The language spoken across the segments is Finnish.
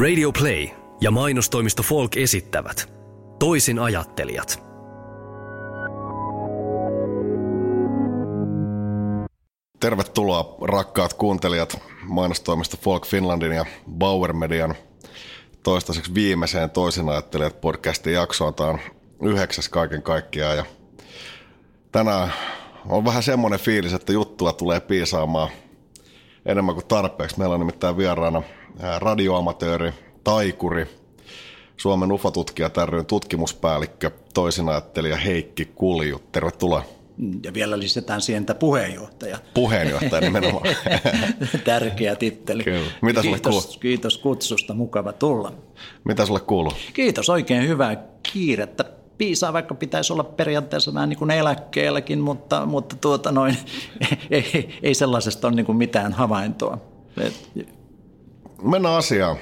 Radio Play ja mainostoimisto Folk esittävät Toisinajattelijat. Tervetuloa rakkaat kuuntelijat mainostoimisto Folk Finlandin ja Bauer Median toistaiseksi viimeiseen Toisinajattelijat podcastin jaksoon. Tämä on 9. kaiken kaikkiaan ja tänään on vähän semmoinen fiilis, että juttua tulee piisaamaan enemmän kuin tarpeeksi. Meillä on nimittäin vieraana radioamatööri, taikuri, Suomen UFO-tutkijat ry:n tutkimuspäällikkö, toisinajattelija Heikki Kulju. Tervetuloa. Ja vielä lisätään siihen, että puheenjohtaja. Puheenjohtaja nimenomaan. Tärkeä titteli. Mitä kiitos kutsusta, mukava tulla. Mitä sulle kuuluu? Kiitos, oikein hyvää kiirettä. Piisaa, vaikka pitäisi olla periaatteessa vähän niin kuin eläkkeelläkin, mutta ei sellaisesta ole niin kuin mitään havaintoa. Mennään asiaan.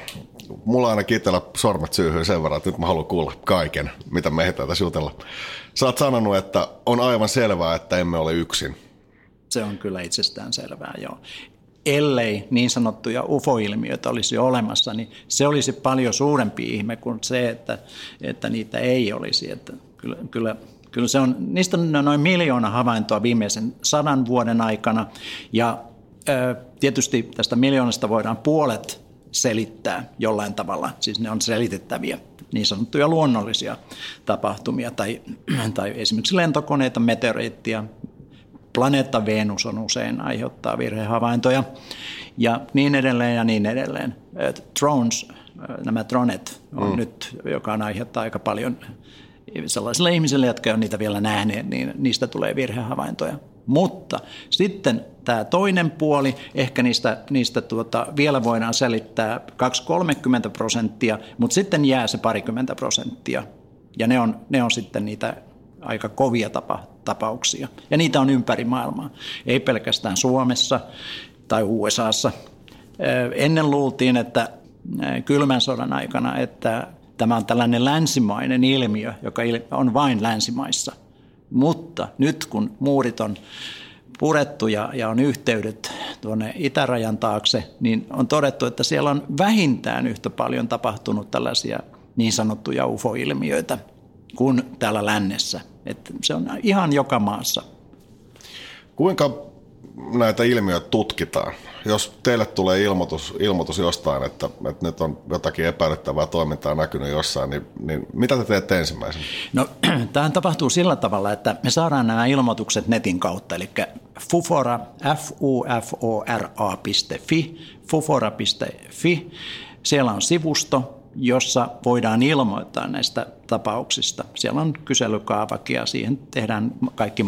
Mulla ainakin itsellä sormet syyhyy sen verran, että nyt mä haluan kuulla kaiken, mitä me ehditään tässä jutella. Sä oot sanonut, että on aivan selvää, että emme ole yksin. Se on kyllä itsestään selvää, joo. Ellei niin sanottuja UFO-ilmiöitä olisi olemassa, niin se olisi paljon suurempi ihme kuin se, että niitä ei olisi. Että kyllä se on, niistä on noin 1 miljoona havaintoa viimeisen 100 vuoden aikana, ja tietysti tästä 1 miljoonasta voidaan puolet selittää jollain tavalla, siis ne on selitettäviä niin sanottuja luonnollisia tapahtumia, tai esimerkiksi lentokoneita, meteoriittia. Planeetta Venus on usein aiheuttaa virhehavaintoja ja niin edelleen ja niin edelleen. Drones, nämä dronet on nyt, joka on aiheuttaa aika paljon sellaisille ihmisille, jotka on niitä vielä nähneet, niin niistä tulee virhehavaintoja. Mutta sitten tämä toinen puoli, ehkä niistä vielä voidaan selittää 20-30%, mutta sitten jää se parikymmentä %. Ja ne on sitten niitä aika kovia tapauksia. Ja niitä on ympäri maailmaa. Ei pelkästään Suomessa tai USAssa. Ennen luultiin, että kylmän sodan aikana, että tämä on tällainen länsimainen ilmiö, joka on vain länsimaissa. Mutta nyt kun muurit on purettu ja on yhteydet tuonne itärajan taakse, niin on todettu, että siellä on vähintään yhtä paljon tapahtunut tällaisia niin sanottuja UFO-ilmiöitä kuin täällä lännessä. Että se on ihan joka maassa. Kuinka näitä ilmiöitä tutkitaan? Jos teille tulee ilmoitus jostain, että nyt on jotakin epäilyttävää toimintaa näkynyt jossain, niin mitä te teette ensimmäisenä? No, tämähän tapahtuu sillä tavalla, että me saadaan nämä ilmoitukset netin kautta, eli Fufora, fufora.fi, fufora.fi, siellä on sivusto, jossa voidaan ilmoittaa näistä tapauksista. Siellä on kyselykaavake ja siihen tehdään kaikki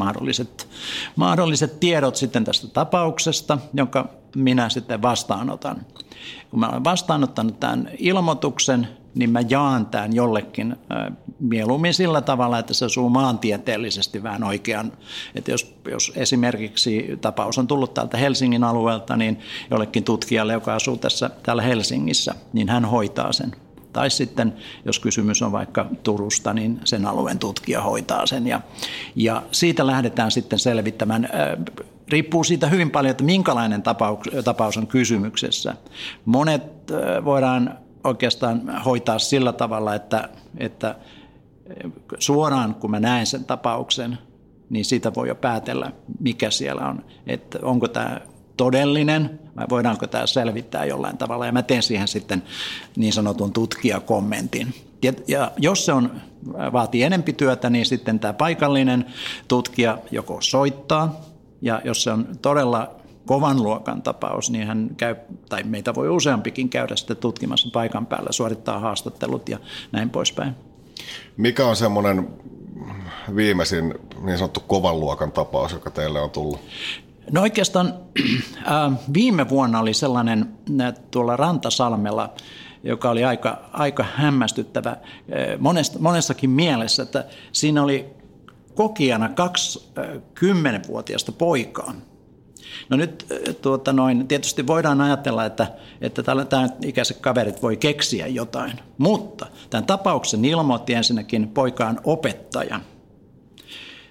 mahdolliset tiedot sitten tästä tapauksesta, jonka minä sitten vastaanotan. Kun mä olen vastaanottanut tämän ilmoituksen, niin mä jaan tämän jollekin mieluummin sillä tavalla, että se osuu maantieteellisesti vähän oikean. Että jos esimerkiksi tapaus on tullut täältä Helsingin alueelta, niin jollekin tutkijalle, joka asuu täällä Helsingissä, niin hän hoitaa sen. Tai sitten, jos kysymys on vaikka Turusta, niin sen alueen tutkija hoitaa sen. Ja siitä lähdetään sitten selvittämään. Riippuu siitä hyvin paljon, että minkälainen tapaus on kysymyksessä. Monet voidaan oikeastaan hoitaa sillä tavalla, että suoraan kun mä näen sen tapauksen, niin siitä voi jo päätellä, mikä siellä on. Että onko tämä todellinen vai voidaanko tämä selvittää jollain tavalla. Ja mä teen siihen sitten niin sanotun tutkijakommentin. Ja jos se vaatii enempi työtä, niin sitten tämä paikallinen tutkija joko soittaa. Ja jos se on todella kovan luokan tapaus, niin hän käy, tai meitä voi useampikin käydä sitten tutkimassa paikan päällä, suorittaa haastattelut ja näin poispäin. Mikä on semmoinen viimeisin niin sanottu kovan luokan tapaus, joka teille on tullut? No oikeastaan viime vuonna oli sellainen tuolla Rantasalmella, joka oli aika hämmästyttävä monessakin mielessä, että siinä oli kokijana 2 10-vuotiaista poikaa. No nyt tietysti voidaan ajatella, että tämän ikäiset kaverit voi keksiä jotain, mutta tämän tapauksen ilmoitti ensinnäkin poikaan opettaja.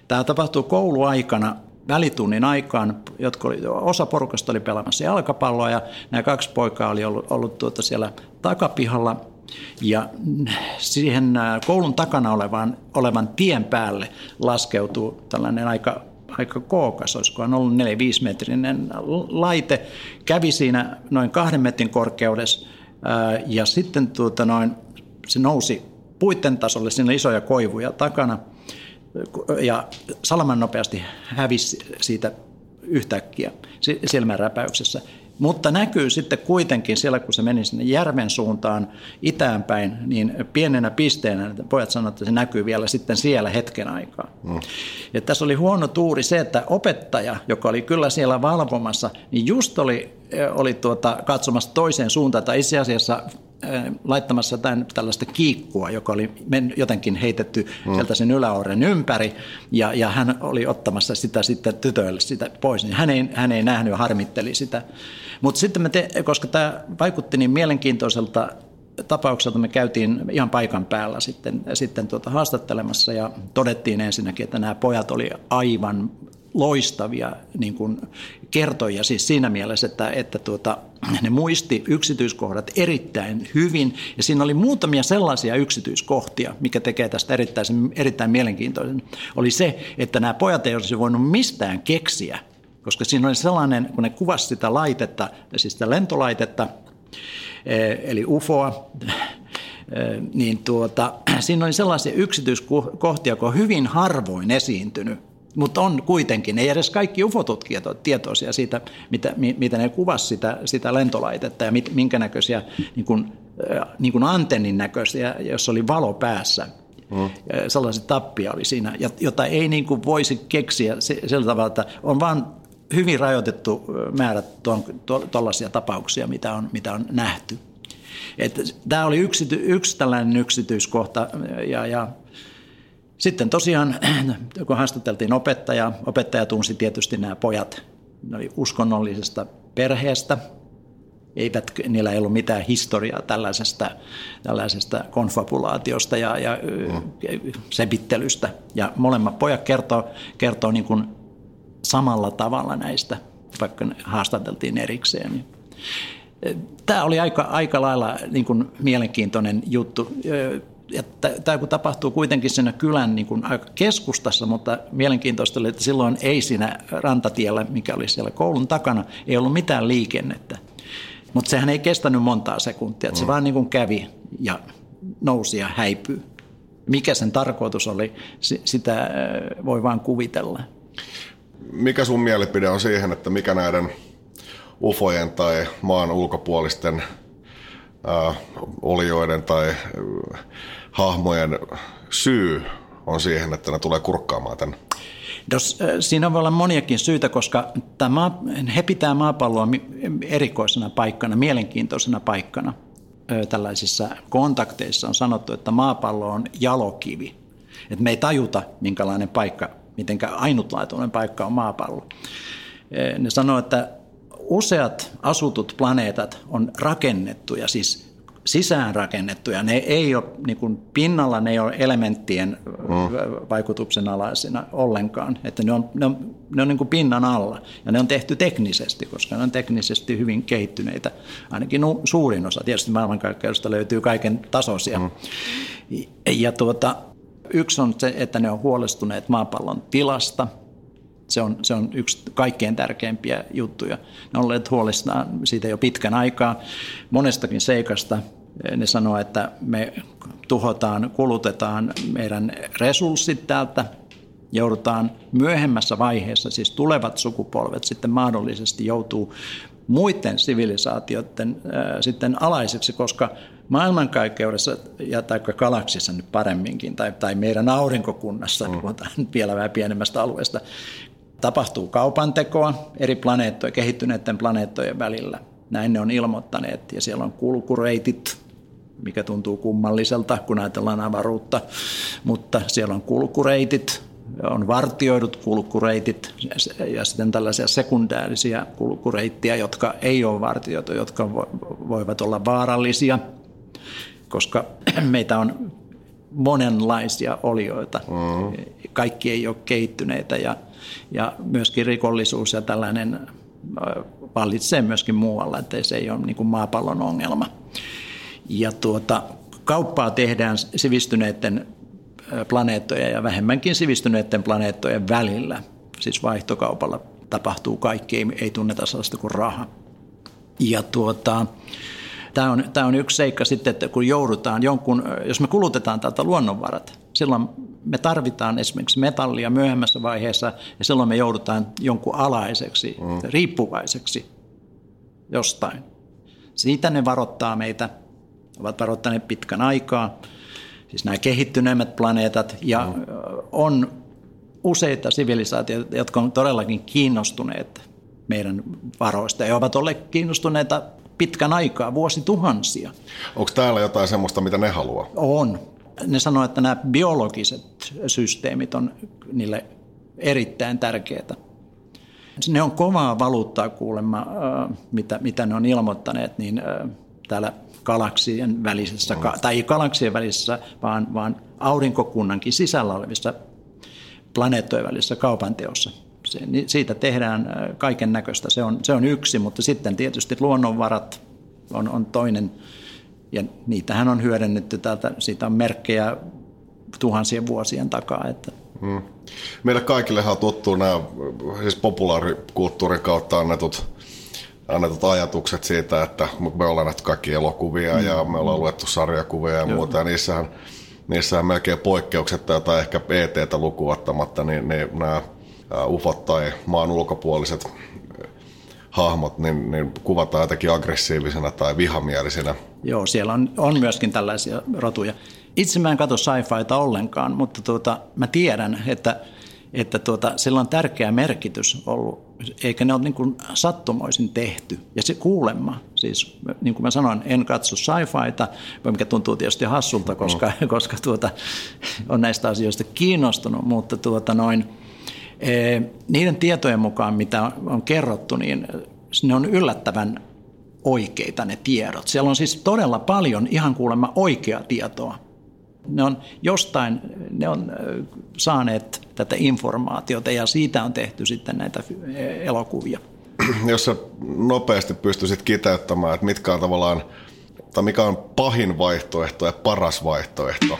Tämä tapahtuu kouluaikana välitunnin aikaan, jotka oli, osa porukasta oli pelaamassa jalkapalloa ja nämä kaksi poikaa oli ollut siellä takapihalla. Ja siihen koulun takana olevan tien päälle laskeutuu tällainen aika kookas, olisikohan ollut 4-5 metrinen laite, kävi siinä noin 2 metrin korkeudessa ja sitten se nousi puitten tasolle, siinä oli isoja koivuja takana ja salaman nopeasti hävisi siitä yhtäkkiä silmänräpäyksessä. Mutta näkyy sitten kuitenkin siellä, kun se meni sinne järven suuntaan itään päin, niin pienenä pisteenä, pojat sanoivat, että se näkyy vielä sitten siellä hetken aikaa. Mm. Ja tässä oli huono tuuri se, että opettaja, joka oli kyllä siellä valvomassa, niin just oli katsomassa toiseen suuntaan tai itse asiassa laittamassa tällaista kiikkua, joka oli jotenkin heitetty sieltä sen yläoren ympäri, ja hän oli ottamassa sitä sitten tytöille sitä pois, niin hän ei nähnyt ja harmitteli sitä. Mutta sitten koska tämä vaikutti niin mielenkiintoiselta tapaukselta, me käytiin ihan paikan päällä sitten haastattelemassa ja todettiin ensinnäkin, että nämä pojat oli aivan loistavia niin kuin kertojia siis siinä mielessä, että ne muisti yksityiskohdat erittäin hyvin ja siinä oli muutamia sellaisia yksityiskohtia, mikä tekee tästä erittäin mielenkiintoisen, oli se, että nämä pojat ei olisi voinut mistään keksiä, koska siinä oli sellainen, kun ne kuvasi sitä laitetta, siis sitä lentolaitetta, eli UFOa, niin siinä oli sellaisia yksityiskohtia, jotka on hyvin harvoin esiintynyt. Mutta on kuitenkin, ei edes kaikki UFO-tutkijat ole tietoisia siitä, mitä ne kuvasi sitä lentolaitetta ja minkä näköisiä, niin kuin antennin näköisiä, jos oli valo päässä. Mm. Sellaisia tappia oli siinä, jota ei niin kuin voisi keksiä sillä tavalla, että on vain hyvin rajoitettu määrä tuollaisia tapauksia, mitä on nähty. Tämä oli yksi tällainen yksityiskohta ja sitten tosiaan, kun haastateltiin opettajaa, opettaja tunsi tietysti nämä pojat. Ne oli uskonnollisesta perheestä. Niillä ei ollut mitään historiaa tällaisesta konfabulaatiosta ja sepittelystä. Ja molemmat pojat kertoo niin kuin samalla tavalla näistä, vaikka ne haastateltiin erikseen. Tämä oli aika lailla niin kuin mielenkiintoinen juttu. Tämä tapahtuu kuitenkin siinä kylän niin kuin aika keskustassa, mutta mielenkiintoista oli, että silloin ei siinä rantatiellä, mikä oli siellä koulun takana, ei ollut mitään liikennettä. Mutta sehän ei kestänyt montaa sekuntia, että se vaan niin kuin kävi ja nousi ja häipyi. Mikä sen tarkoitus oli, sitä voi vaan kuvitella. Mikä sun mielipide on siihen, että mikä näiden ufojen tai maan ulkopuolisten olioiden tai hahmojen syy on siihen, että ne tulee kurkkaamaan tämän? Siinä voi olla moniakin syitä, koska he pitää maapalloa erikoisena paikkana, mielenkiintoisena paikkana. Tällaisissa kontakteissa on sanottu, että maapallo on jalokivi. Et me ei tajuta, minkälainen paikka, mitenkään ainutlaatuinen paikka on maapallo. Ne sanoo, että useat asutut planeetat on rakennettuja, siis sisäänrakennettuja. Ne ei ole niin kuin pinnalla, ne ei ole elementtien vaikutuksen alaisina ollenkaan. Että ne on niin kuin pinnan alla ja ne on tehty teknisesti, koska ne on teknisesti hyvin kehittyneitä. Ainakin suurin osa. Tietysti maailmankaikkeudesta löytyy kaiken tasoisia. Ja yksi on se, että ne on huolestuneet maapallon tilasta. Se on yksi kaikkein tärkeimpiä juttuja. Ne on olleet huolissaan siitä jo pitkän aikaa. Monestakin seikasta ne sanoo, että me tuhotaan, kulutetaan meidän resurssit täältä. Joudutaan myöhemmässä vaiheessa, siis tulevat sukupolvet sitten mahdollisesti joutuu muiden sivilisaatioiden sitten alaiseksi, koska maailmankaikkeudessa, tai galaksissa nyt paremminkin, tai meidän aurinkokunnassa, puhutaan vielä vähän pienemmästä alueesta, tapahtuu kaupantekoa eri planeettojen, kehittyneiden planeettojen välillä. Näin ne on ilmoittaneet, ja siellä on kulkureitit, mikä tuntuu kummalliselta, kun ajatellaan avaruutta, mutta siellä on kulkureitit, on vartioidut kulkureitit ja sitten tällaisia sekundäärisiä kulkureittiä, jotka ei ole vartioitu, jotka voivat olla vaarallisia, koska meitä on monenlaisia olioita kaikki ei ole kehittyneitä ja myöskin rikollisuus ja tällainen vallitsee myöskin muualla, että se ei ole niin kuin maapallon ongelma. Ja kauppaa tehdään sivistyneiden planeettojen ja vähemmänkin sivistyneiden planeettojen välillä. Siis vaihtokaupalla tapahtuu kaikki, ei tunneta sellaista kuin raha. Ja tämä on yksi seikka sitten, että kun joudutaan jos me kulutetaan täältä luonnonvarat, silloin me tarvitaan esimerkiksi metallia myöhemmässä vaiheessa ja silloin me joudutaan jonkun alaiseksi, riippuvaiseksi jostain. Siitä ne varoittaa meitä, ovat varoittaneet pitkän aikaa, siis nämä kehittyneemmät planeetat ja on useita sivilisaatioita, jotka on todellakin kiinnostuneet meidän varoista ja ovat olleet kiinnostuneita pitkän aikaa, vuosituhansia. Onko täällä jotain semmoista, mitä ne haluaa? On. Ne sanoo, että nämä biologiset systeemit on niille erittäin tärkeitä. Ne on kovaa valuuttaa kuulemma, mitä ne on ilmoittaneet, niin täällä galaksien välisessä, tai ei galaksien välisessä, vaan aurinkokunnankin sisällä olevissa planeettojen välisessä kaupanteossa. Siitä tehdään kaiken näköistä. Se on yksi, mutta sitten tietysti luonnonvarat on toinen. Ja niitähän on hyödynnetty täältä. Siitä on merkkejä tuhansien vuosien takaa. Että. Meillä kaikillehan tottuu nämä siis populaarikulttuurin kautta annetut ajatukset siitä, että me ollaan nähty kaikki elokuvia ja me ollaan luettu sarjakuvia ja muuta. Ja niissähän melkein poikkeuksetta tai ehkä ET:tä lukuvattamatta, niin nämä ufot tai maan ulkopuoliset hahmot, niin kuvataan jotenkin aggressiivisena tai vihamielisenä. Joo, siellä on myöskin tällaisia rotuja. Itse mä en katso sci-fiita ollenkaan, mutta mä tiedän, että sillä on tärkeä merkitys ollut, eikä ne ole niin kuin sattumoisin tehty. Ja se kuulemma, siis niin kuin mä sanoin, en katso sci-fiita, mikä tuntuu tietysti hassulta, koska on näistä asioista kiinnostunut, mutta niiden tietojen mukaan, mitä on kerrottu, niin ne on yllättävän oikeita ne tiedot. Siellä on siis todella paljon ihan kuulemma oikeaa tietoa. Ne on saaneet tätä informaatiota ja siitä on tehty sitten näitä elokuvia. Jos sä nopeasti pystyisit kiteyttämään, että mikä on pahin vaihtoehto ja paras vaihtoehto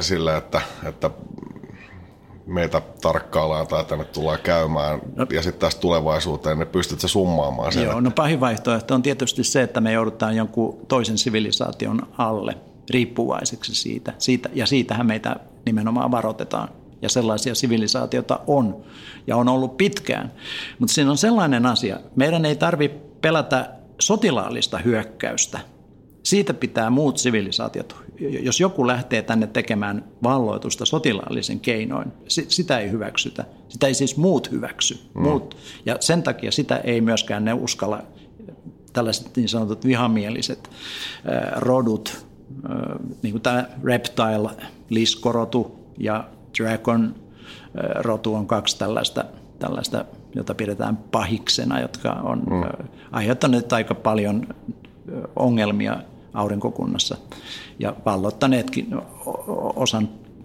sillä, että meitä tarkkaillaan tai tänne tullaan käymään ja sitten tässä tulevaisuuteen, niin pystytkö summaamaan sen? Joo, pahin vaihtoehto on tietysti se, että me joudutaan jonkun toisen sivilisaation alle riippuvaiseksi siitä, ja siitähän meitä nimenomaan varoitetaan. Ja sellaisia sivilisaatioita on ja on ollut pitkään. Mutta siinä on sellainen asia, meidän ei tarvitse pelätä sotilaallista hyökkäystä. Siitä pitää muut sivilisaatiot, jos joku lähtee tänne tekemään valloitusta sotilaallisen keinoin, sitä ei hyväksytä. Sitä ei siis muut hyväksy. Ja sen takia sitä ei myöskään ne uskalla, tällaiset niin sanotut vihamieliset rodut, niin kuin tämä reptile-liskorotu ja dragon-rotu on kaksi tällaista, jota pidetään pahiksena, jotka on aiheuttaneet aika paljon ongelmia aurinkokunnassa ja vallottaneetkin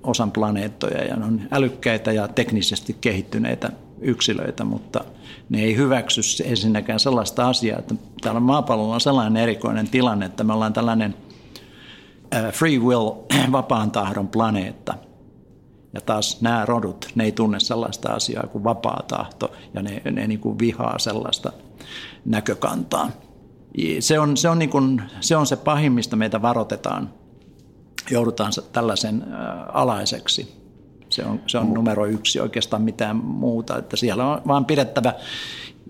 osan planeettoja ja ne on älykkäitä ja teknisesti kehittyneitä yksilöitä, mutta ne ei hyväksy ensinnäkään sellaista asiaa, että täällä maapallolla on sellainen erikoinen tilanne, että me ollaan tällainen free will, vapaan tahdon planeetta ja taas nämä rodut, ne ei tunne sellaista asiaa kuin vapaa tahto ja ne niin kuin vihaa sellaista näkökantaa. Se on se pahin, mistä meitä varoitetaan. Joudutaan tällaisen alaiseksi. Se on numero yksi, oikeastaan mitään muuta. Että siellä on vaan pidettävä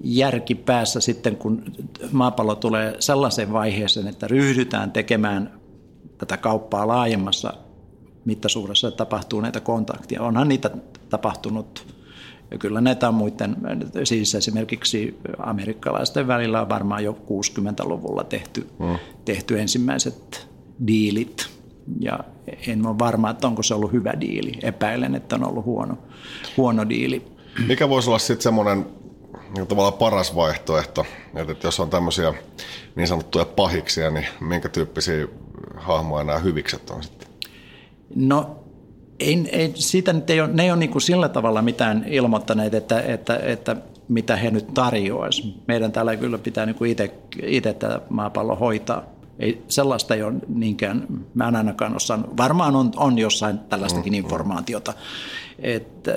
järki päässä sitten, kun maapallo tulee sellaiseen vaiheeseen, että ryhdytään tekemään tätä kauppaa laajemmassa mittasuudessa, tapahtuu näitä kontakteja. Onhan niitä tapahtunut. Ja kyllä näitä on muiden, siis esimerkiksi amerikkalaisten välillä on varmaan jo 60-luvulla tehty ensimmäiset diilit. Ja en ole varma, että onko se ollut hyvä diili. Epäilen, että on ollut huono diili. Mikä voisi olla sitten semmoinen tavallaan paras vaihtoehto, että jos on tämmöisiä niin sanottuja pahiksia, niin minkä tyyppisiä hahmoja nämä hyvikset on sitten? No Siitä nyt ei ole, ne ei ole niin kuin sillä tavalla mitään ilmoittaneet, että mitä he nyt tarjoaisi. Meidän täällä kyllä pitää niin kuin itse tämä maapallo hoitaa. Ei, sellaista ei ole niinkään, mä en ainakaan osannut. Varmaan on jossain tällaistakin informaatiota.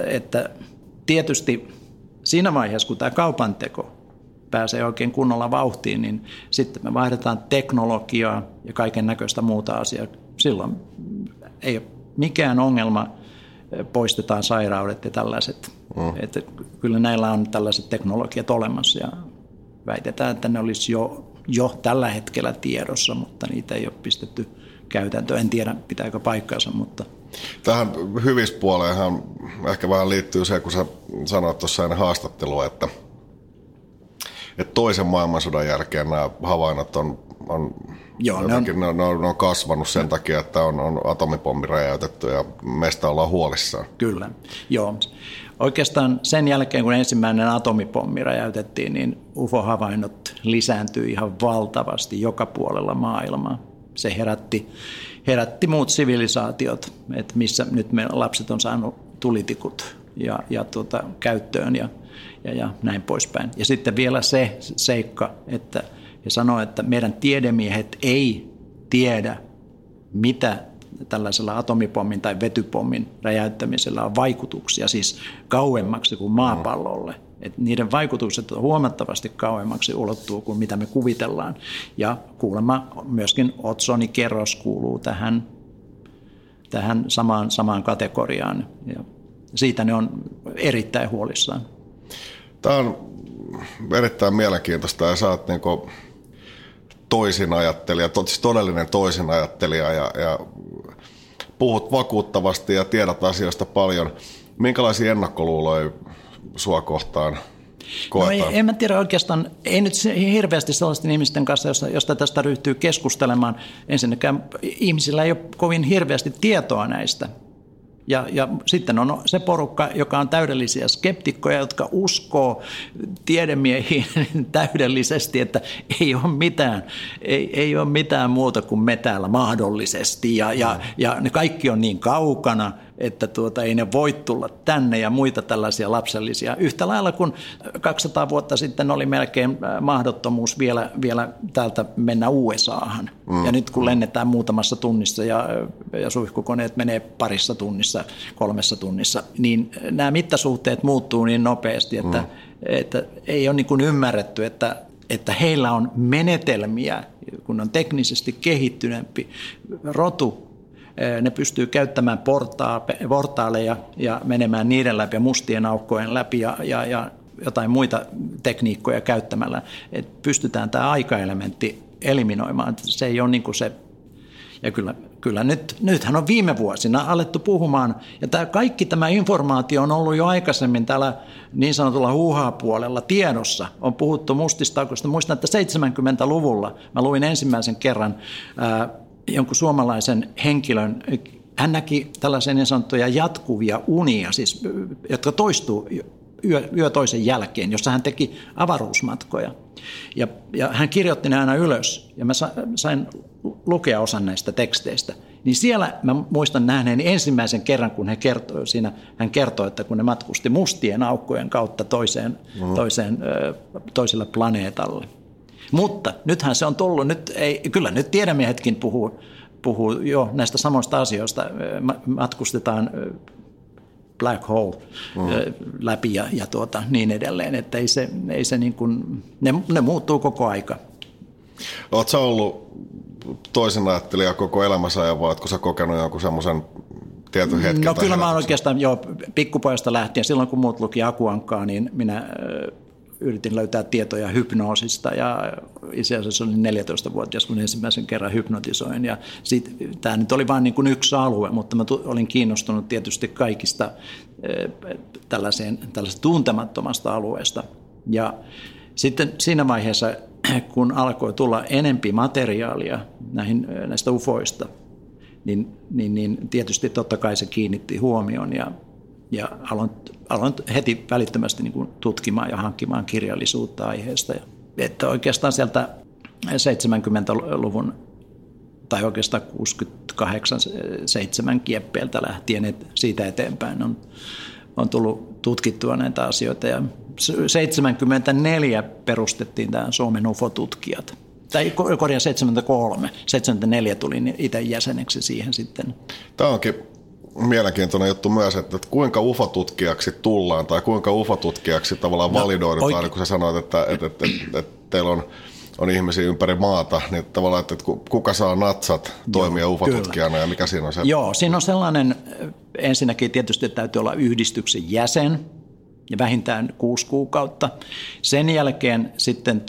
Että tietysti siinä vaiheessa, kun tämä kaupanteko pääsee oikein kunnolla vauhtiin, niin sitten me vaihdetaan teknologiaa ja kaiken näköistä muuta asiaa. Silloin ei ole mikään ongelma, poistetaan sairaudet ja tällaiset. Että kyllä näillä on tällaiset teknologiat olemassa ja väitetään, että ne olisi jo tällä hetkellä tiedossa, mutta niitä ei ole pistetty käytäntöön. En tiedä, pitääkö paikkaansa, mutta... Tähän hyvispuoleenhan ehkä vähän liittyy se, kun sä sanoit tuossa ennen haastattelua, että toisen maailmansodan jälkeen nämä havainnot on joo, jotenkin, ne on kasvanut sen takia, että on atomipommi räjäytetty ja meistä ollaan huolissaan. Kyllä, joo. Oikeastaan sen jälkeen, kun ensimmäinen atomipommi räjäytettiin, niin UFO-havainnot lisääntyi ihan valtavasti joka puolella maailmaa. Se herätti muut sivilisaatiot, että missä nyt meidän lapset on saanut tulitikut ja käyttöön ja näin poispäin. Ja sitten vielä se seikka, että he sanoi, että meidän tiedemiehet ei tiedä, mitä tällaisella atomipommin tai vetypommin räjäyttämisellä on vaikutuksia, siis kauemmaksi kuin maapallolle. Et niiden vaikutukset huomattavasti kauemmaksi ulottuu kuin mitä me kuvitellaan. Ja kuulemma myöskin otsonikerros kuuluu tähän samaan kategoriaan. Ja siitä ne on erittäin huolissaan. Tämä on erittäin mielenkiintoista ja sä oot niinku toisinajattelija, todellinen toisinajattelija ja puhut vakuuttavasti ja tiedät asioista paljon. Minkälaisia ennakkoluuloja sua kohtaan koetaan? No en mä tiedä oikeastaan, ei nyt hirveästi sellaisten ihmisten kanssa, josta tästä ryhtyy keskustelemaan. Ensinnäkään ihmisillä ei ole kovin hirveästi tietoa näistä. Ja sitten on se porukka, joka on täydellisiä skeptikkoja, jotka uskoo tiedemiehiin täydellisesti, että ei ole mitään muuta kuin me täällä mahdollisesti. Ja ne kaikki on niin kaukana, että ei ne voi tulla tänne ja muita tällaisia lapsellisia. Yhtä lailla kuin 200 vuotta sitten oli melkein mahdottomuus vielä täältä mennä USAhan. Ja nyt kun lennetään muutamassa tunnissa ja suihkukoneet menee parissa tunnissa, 3 tunnissa, niin nämä mittasuhteet muuttuu niin nopeasti, että ei ole niin kuin ymmärretty, että heillä on menetelmiä, kun on teknisesti kehittyneempi rotu. Ne pystyy käyttämään portaaleja ja menemään niiden läpi ja mustien aukkojen läpi ja jotain muita tekniikkoja käyttämällä. Et pystytään tämä aikaelementti eliminoimaan. Se ei ole niin kuin se. Ja kyllä nythän on viime vuosina alettu puhumaan. Ja kaikki tämä informaatio on ollut jo aikaisemmin täällä niin sanotulla huuhaa-puolella tiedossa. On puhuttu mustista aukoista. Muistan, että 70-luvulla mä luin ensimmäisen kerran jonkun suomalaisen henkilön, hän näki tällaisia niin sanottuja jatkuvia unia, siis, jotka toistuu yö toisen jälkeen, jossa hän teki avaruusmatkoja. Ja hän kirjoitti ne aina ylös, ja mä sain lukea osan näistä teksteistä. Niin siellä mä muistan nähneen ensimmäisen kerran, kun hän kertoi, että kun ne matkusti mustien aukkojen kautta toiselle planeetalle. Mutta nythän se on tullut, kyllä nyt tiedemiehetkin puhuu jo näistä samoista asioista, matkustetaan black hole läpi ja niin edelleen, että ei se niin kuin, ne muuttuu koko aika. Oletko sä ollut toisinajattelija koko elämänsä ajan vai oletko sä kokenut jonkun semmoisen tietyn hetken? No kyllä mä oon oikeastaan pikkupojasta lähtien, silloin kun muut luki Akuankkaa, niin minä yritin löytää tietoja hypnoosista ja itse asiassa olin 14-vuotias, kun ensimmäisen kerran hypnotisoin. Ja tämä nyt oli vain niin kuin yksi alue, mutta mä olin kiinnostunut tietysti kaikista tällaisesta tuntemattomasta alueesta. Ja sitten siinä vaiheessa, kun alkoi tulla enempi materiaalia näistä ufoista, niin tietysti totta kai se kiinnitti huomioon ja aloin heti välittömästi niin kuin tutkimaan ja hankkimaan kirjallisuutta aiheesta. Että oikeastaan sieltä 70-luvun tai oikeastaan 68-7 kieppeiltä lähtien, että siitä eteenpäin on tullut tutkittua näitä asioita. Ja 74 perustettiin tämä Suomen UFO-tutkijat. Tai korjaan 73. 74 tulin itse jäseneksi siihen sitten. Tämä onkin mielenkiintoinen juttu myös, että kuinka UFO-tutkijaksi tullaan tai kuinka UFO-tutkijaksi tavallaan validoidutaan, niin kun sä sanoit, että teillä on ihmisiä ympäri maata, niin tavallaan, että kuka saa natsat toimia UFO-tutkijana ja mikä siinä on se? Joo, siinä on sellainen, ensinnäkin tietysti täytyy olla yhdistyksen jäsen ja vähintään 6 kuukautta. Sen jälkeen sitten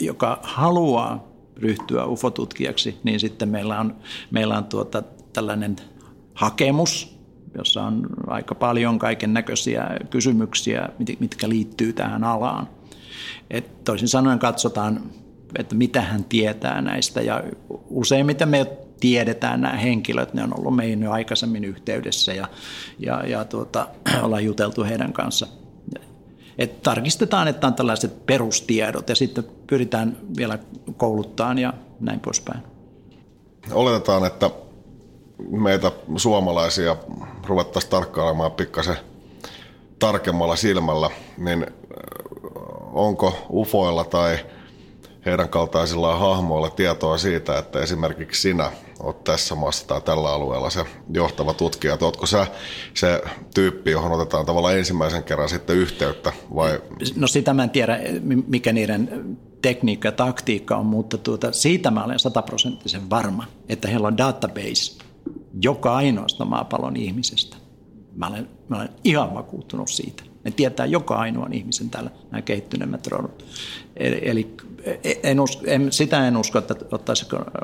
joka haluaa ryhtyä UFO-tutkijaksi, niin sitten meillä on tällainen hakemus, jossa on aika paljon kaiken näköisiä kysymyksiä, mitkä liittyy tähän alaan. Et toisin sanoen katsotaan, että mitä hän tietää näistä, ja useimmiten me tiedetään nämä henkilöt, ne on ollut meihin jo aikaisemmin yhteydessä ja ollaan juteltu heidän kanssa. Et tarkistetaan, että on tällaiset perustiedot ja sitten pyritään vielä kouluttaan ja näin poispäin. Oletetaan, että meitä suomalaisia ruvettaisiin tarkkailemaan pikkasen tarkemmalla silmällä, niin onko ufoilla tai heidän kaltaisillaan hahmoilla tietoa siitä, että esimerkiksi sinä olet tässä maassa tai tällä alueella se johtava tutkija? Oletko sä se tyyppi, johon otetaan tavallaan ensimmäisen kerran sitten yhteyttä? Vai? No sitä mä en tiedä, mikä niiden tekniikka ja taktiikka on, mutta siitä mä olen 100% varma, että heillä on database joka ainoasta maapallon ihmisestä. Mä olen ihan vakuuttunut siitä. Ne tietää joka ainoan ihmisen täällä, nämä kehittyneemmät rodut. Eli en usko, että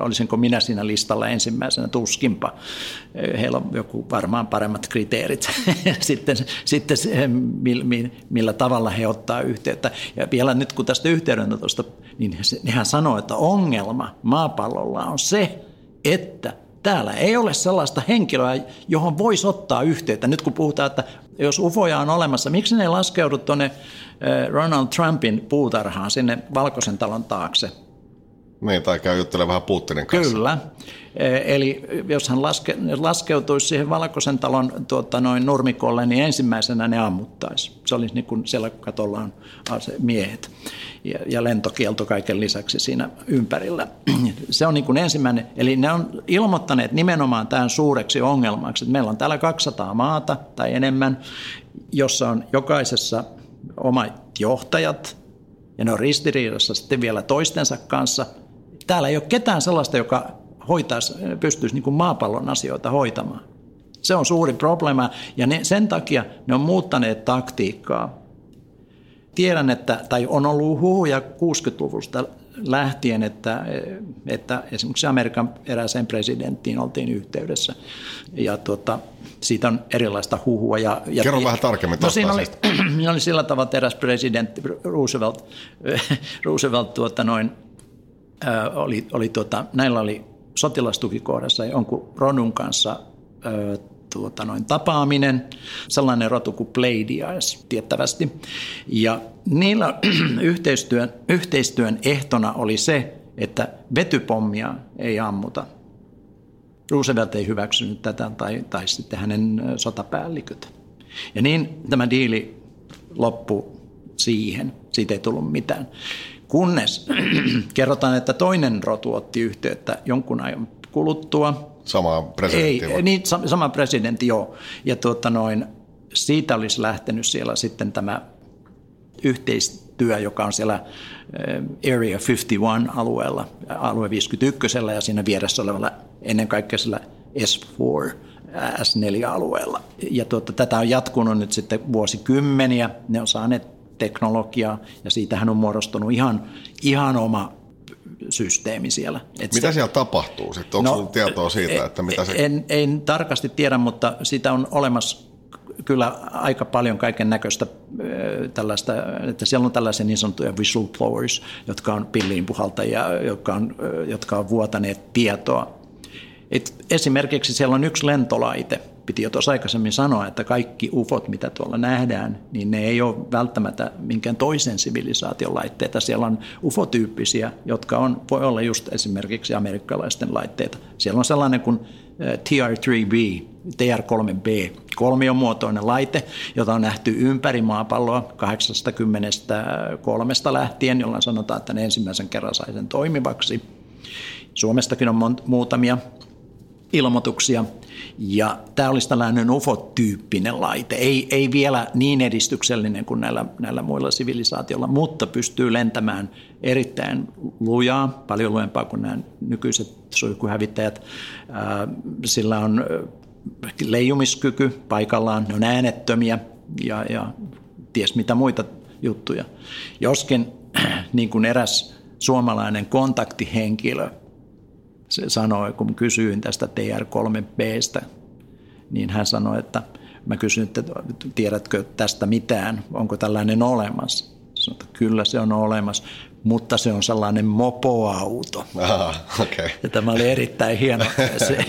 olisinko minä siinä listalla ensimmäisenä, tuskinpa. Heillä on joku varmaan paremmat kriteerit sitten millä tavalla he ottaa yhteyttä. Ja vielä nyt kun tästä yhteydenotosta, niin nehän sanoo, että ongelma maapallolla on se, että täällä ei ole sellaista henkilöä, johon voisi ottaa yhteyttä. Nyt kun puhutaan, että jos ufoja on olemassa, miksi ne ei laskeudu tuonne Ronald Trumpin puutarhaan sinne Valkoisen talon taakse? Niin, tai käy juttelemaan vähän Putinin kanssa. Kyllä. Eli jos hän laskeutuisi siihen Valkoisen talon nurmikolle, niin ensimmäisenä ne ammuttaisi. Se olisi niin kuin siellä katolla on miehet ja lentokielto kaiken lisäksi siinä ympärillä. Se on niin kuin ensimmäinen. Eli ne on ilmoittaneet nimenomaan tämän suureksi ongelmaksi, että meillä on täällä 200 maata tai enemmän, jossa on jokaisessa omat johtajat, ja ne on ristiriidassa sitten vielä toistensa kanssa. Täällä ei ole ketään sellaista, joka pystyisi niin kuin maapallon asioita hoitamaan. Se on suuri probleema, ja sen takia ne on muuttaneet taktiikkaa. Tiedän, tai on ollut huhuja 60-luvusta lähtien, että esimerkiksi Amerikan erääseen presidenttiin oltiin yhteydessä. Ja siitä on erilaista huhua. Kerro vähän tarkemmin tuosta asiasta. Siinä oli sillä tavalla, että eräs presidentti Roosevelt näillä oli sotilastukikohdassa jonkun rodun kanssa tapaaminen, sellainen rotu kuin Pleiadias tiettävästi. Ja niillä yhteistyön ehtona oli se, että vetypommia ei ammuta. Roosevelt ei hyväksynyt tätä tai sitten hänen sotapäälliköt. Ja niin tämä diili loppui siihen. Siitä ei tullut mitään. Kunnes kerrotaan, että toinen rotu otti yhteyttä jonkun ajan kuluttua. Sama presidentti. Ei, niin, sama presidentti, joo. Ja siitä olisi lähtenyt siellä sitten tämä yhteistyö, joka on siellä Area 51-alueella, alue 51, ja siinä vieressä olevalla ennen kaikkea siellä S4, S4-alueella. Ja tätä on jatkunut nyt sitten vuosikymmeniä. Ne on saaneet teknologiaa, ja siitähän on muodostunut ihan oma systeemi siellä. Mitä siellä tapahtuu sitten? Onko sinulla tietoa siitä, että mitä se... En tarkasti tiedä, mutta sitä on olemassa kyllä aika paljon kaiken näköistä tällaista, että siellä on tällaisia niin sanottuja whistleblowers, jotka on pilliinpuhaltajia, jotka on vuotaneet tietoa. Esimerkiksi siellä on yksi lentolaite, piti jo tuossa aikaisemmin sanoa, että kaikki ufot, mitä tuolla nähdään, niin ne ei ole välttämättä minkään toisen sivilisaation laitteita. Siellä on ufotyyppisiä, jotka voi olla just esimerkiksi amerikkalaisten laitteita. Siellä on sellainen kuin TR3B, TR3B, kolmiomuotoinen laite, jota on nähty ympäri maapalloa 83 lähtien, jolloin sanotaan, että ne ensimmäisen kerran sai sen toimivaksi. Suomestakin on muutamia ilmoituksia, ja tämä olisi tällainen UFO-tyyppinen laite. Ei vielä niin edistyksellinen kuin näillä muilla sivilisaatioilla, mutta pystyy lentämään erittäin lujaa, paljon lujempaa kuin nämä nykyiset suihkuhävittäjät. Sillä on leijumiskyky paikallaan, ne on äänettömiä ja ties mitä muita juttuja. Joskin niin kuin eräs suomalainen kontaktihenkilö se sanoi, kun kysyin tästä TR3B:stä, niin hän sanoi, että mä kysyin, että tiedätkö tästä mitään, onko tällainen olemassa? Sanoin, että kyllä se on olemassa, mutta se on sellainen mopoauto. Aha, okay. Ja tämä oli erittäin hieno se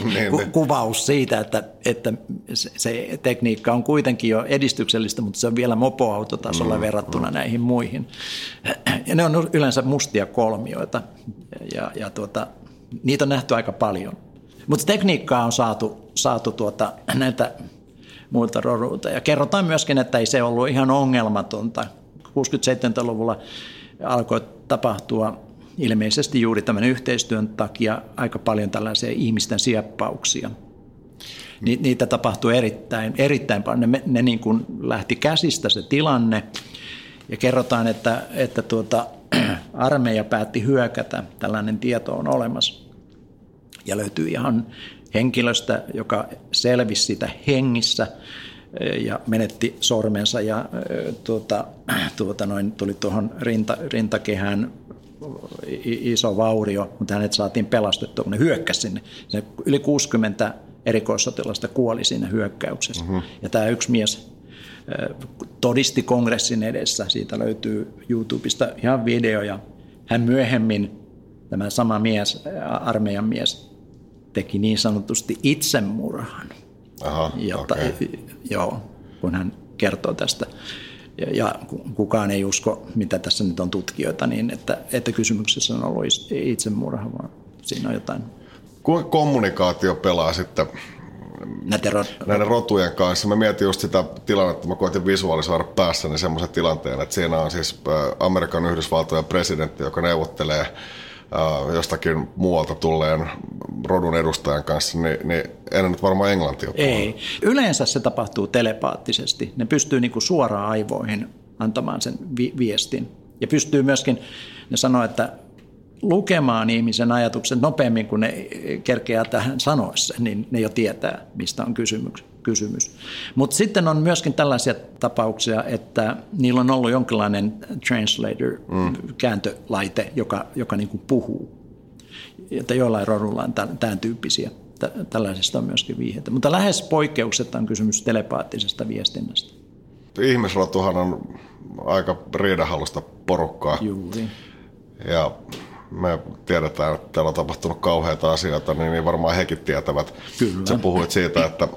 kuvaus siitä, että se tekniikka on kuitenkin jo edistyksellistä, mutta se on vielä mopoautotasolla verrattuna näihin muihin. Ja ne on yleensä mustia kolmioita ja niitä on nähty aika paljon, mutta tekniikkaa on saatu näitä muilta roduilta. Ja kerrotaan myöskin, että ei se ollut ihan ongelmatonta. 67-luvulla alkoi tapahtua ilmeisesti juuri tämän yhteistyön takia aika paljon tällaisia ihmisten sieppauksia. Niitä tapahtui erittäin paljon. Ne niin kuin lähti käsistä se tilanne, ja kerrotaan, että armeija päätti hyökätä, tällainen tieto on olemassa. Ja löytyy ihan henkilöstä, joka selvisi sitä hengissä ja menetti sormensa ja tuli tuohon rintakehään iso vaurio, mutta hänet saatiin pelastettua, kun ne hyökkäsi sinne. Yli 60 erikoissotilasta kuoli siinä hyökkäyksessä. Mm-hmm. Ja tämä yksi mies todisti kongressin edessä. Siitä löytyy YouTubesta ihan videoja. Hän myöhemmin, tämä sama mies, armeijan mies, teki niin sanotusti itsemurhan. Aha, okay. Joo, kun hän kertoo tästä. Ja kukaan ei usko, mitä tässä nyt on tutkijoita, niin että kysymyksessä on ollut itsemurha, vaan siinä on jotain. Kommunikaatio pelaa sitten näiden rotujen kanssa. Mä mietin just sitä tilannetta, mä koitin visualisoida päässäni semmoisen tilanteen, että siinä on siis Amerikan Yhdysvaltojen presidentti, joka neuvottelee jostakin muualta tulleen rodun edustajan kanssa, niin en nyt varmaan englantia puhua. Ei. Yleensä se tapahtuu telepaattisesti. Ne pystyy niinku suoraan aivoihin antamaan sen viestin. Ja pystyy myöskin, ne sanoo, että lukemaan ihmisen ajatukset nopeammin, kun ne kerkeää tähän sanoissa, niin ne jo tietää, mistä on kysymys. Mutta sitten on myöskin tällaisia tapauksia, että niillä on ollut jonkinlainen translator, kääntölaite, joka niin kuin puhuu. Että jollain rodulla on tämän tyyppisiä. Tällaisista on myöskin viiheitä. Mutta lähes poikkeuksetta on kysymys telepaattisesta viestinnästä. Ihmisrotuhan on aika riidanhalusta porukkaa. Juuri. Ja me tiedetään, että täällä on tapahtunut kauheita asioita, niin varmaan hekin tietävät. Kyllä. Sä puhuit siitä, että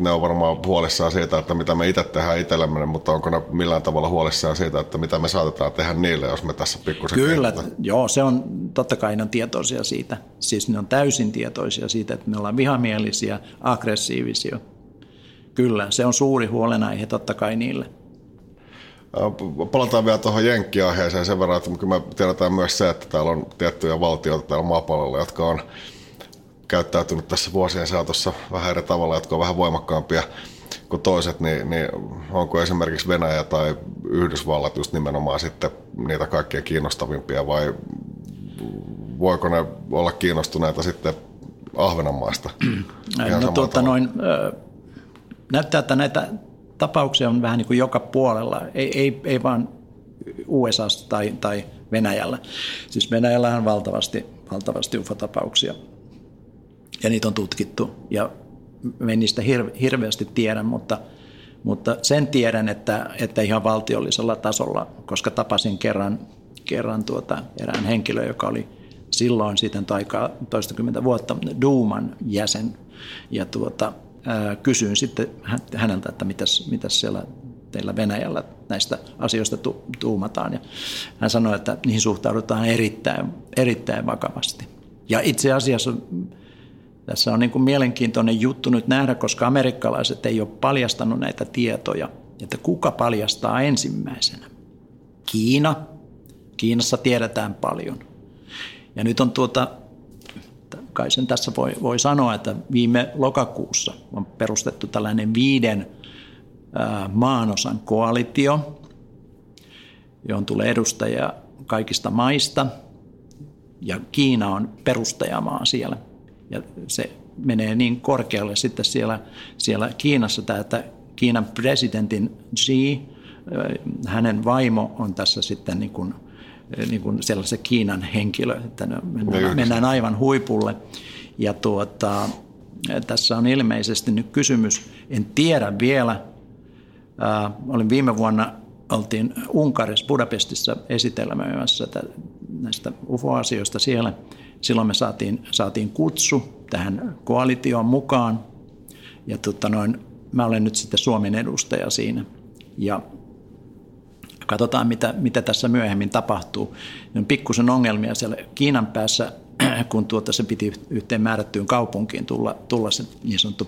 ne on varmaan huolissaan siitä, että mitä me itse tehdään itsellemme, mutta onko ne millään tavalla huolissaan siitä, että mitä me saatetaan tehdä niille, jos me tässä pikkusen kyllä, joo, se on, totta kai ne on tietoisia siitä. Siis ne on täysin tietoisia siitä, että me ollaan vihamielisiä, aggressiivisia. Kyllä, se on suuri huolenaihe totta kai niille. Palataan vielä tuohon jenkkiaiheeseen sen verran, että me tiedetään myös se, että täällä on tiettyjä valtioita täällä maapallolla, jotka on käyttäytynyt tässä vuosien saatossa vähän eri tavalla, jotka on vähän voimakkaampia kuin toiset, niin onko esimerkiksi Venäjä tai Yhdysvallat just nimenomaan sitten niitä kaikkein kiinnostavimpia, vai voiko ne olla kiinnostuneita sitten Ahvenanmaasta? No, näyttää, että näitä tapauksia on vähän niin kuin joka puolella, ei vaan USA:ssa tai Venäjällä. Siis Venäjällä on valtavasti UFO-tapauksia, ja niitä on tutkittu, ja me niistä hirveästi tiedän, mutta sen tiedän, että ihan valtiollisella tasolla, koska tapasin kerran erään henkilön, joka oli silloin sitten aikaa toistakymmentä vuotta Duuman jäsen, ja kysyin sitten häneltä, että mitäs siellä teillä Venäjällä näistä asioista tuumataan. Ja hän sanoi, että niihin suhtaudutaan erittäin vakavasti. Ja itse asiassa tässä on niin kuin mielenkiintoinen juttu nyt nähdä, koska amerikkalaiset ei ole paljastanut näitä tietoja, että kuka paljastaa ensimmäisenä. Kiina. Kiinassa tiedetään paljon. Ja nyt on kai sen tässä voi sanoa, että viime lokakuussa on perustettu tällainen 5 maanosan koalitio, johon tulee edustajia kaikista maista, ja Kiina on perustajamaa siellä. Ja se menee niin korkealle sitten siellä Kiinassa, että Kiinan presidentin Xi, hänen vaimo on tässä sitten niin kuin sellaisen Kiinan henkilö, että mennään aivan huipulle. Ja tässä on ilmeisesti nyt kysymys, en tiedä vielä, viime vuonna oltiin Unkarissa, Budapestissa esitelmässä näistä UFO-asioista siellä. Silloin me saatiin kutsu tähän koalitioon mukaan, ja mä olen nyt sitten Suomen edustaja siinä, ja katsotaan, mitä tässä myöhemmin tapahtuu. Ne on pikkusen ongelmia siellä Kiinan päässä, kun se piti yhteen määrättyyn kaupunkiin tulla se niin sanottu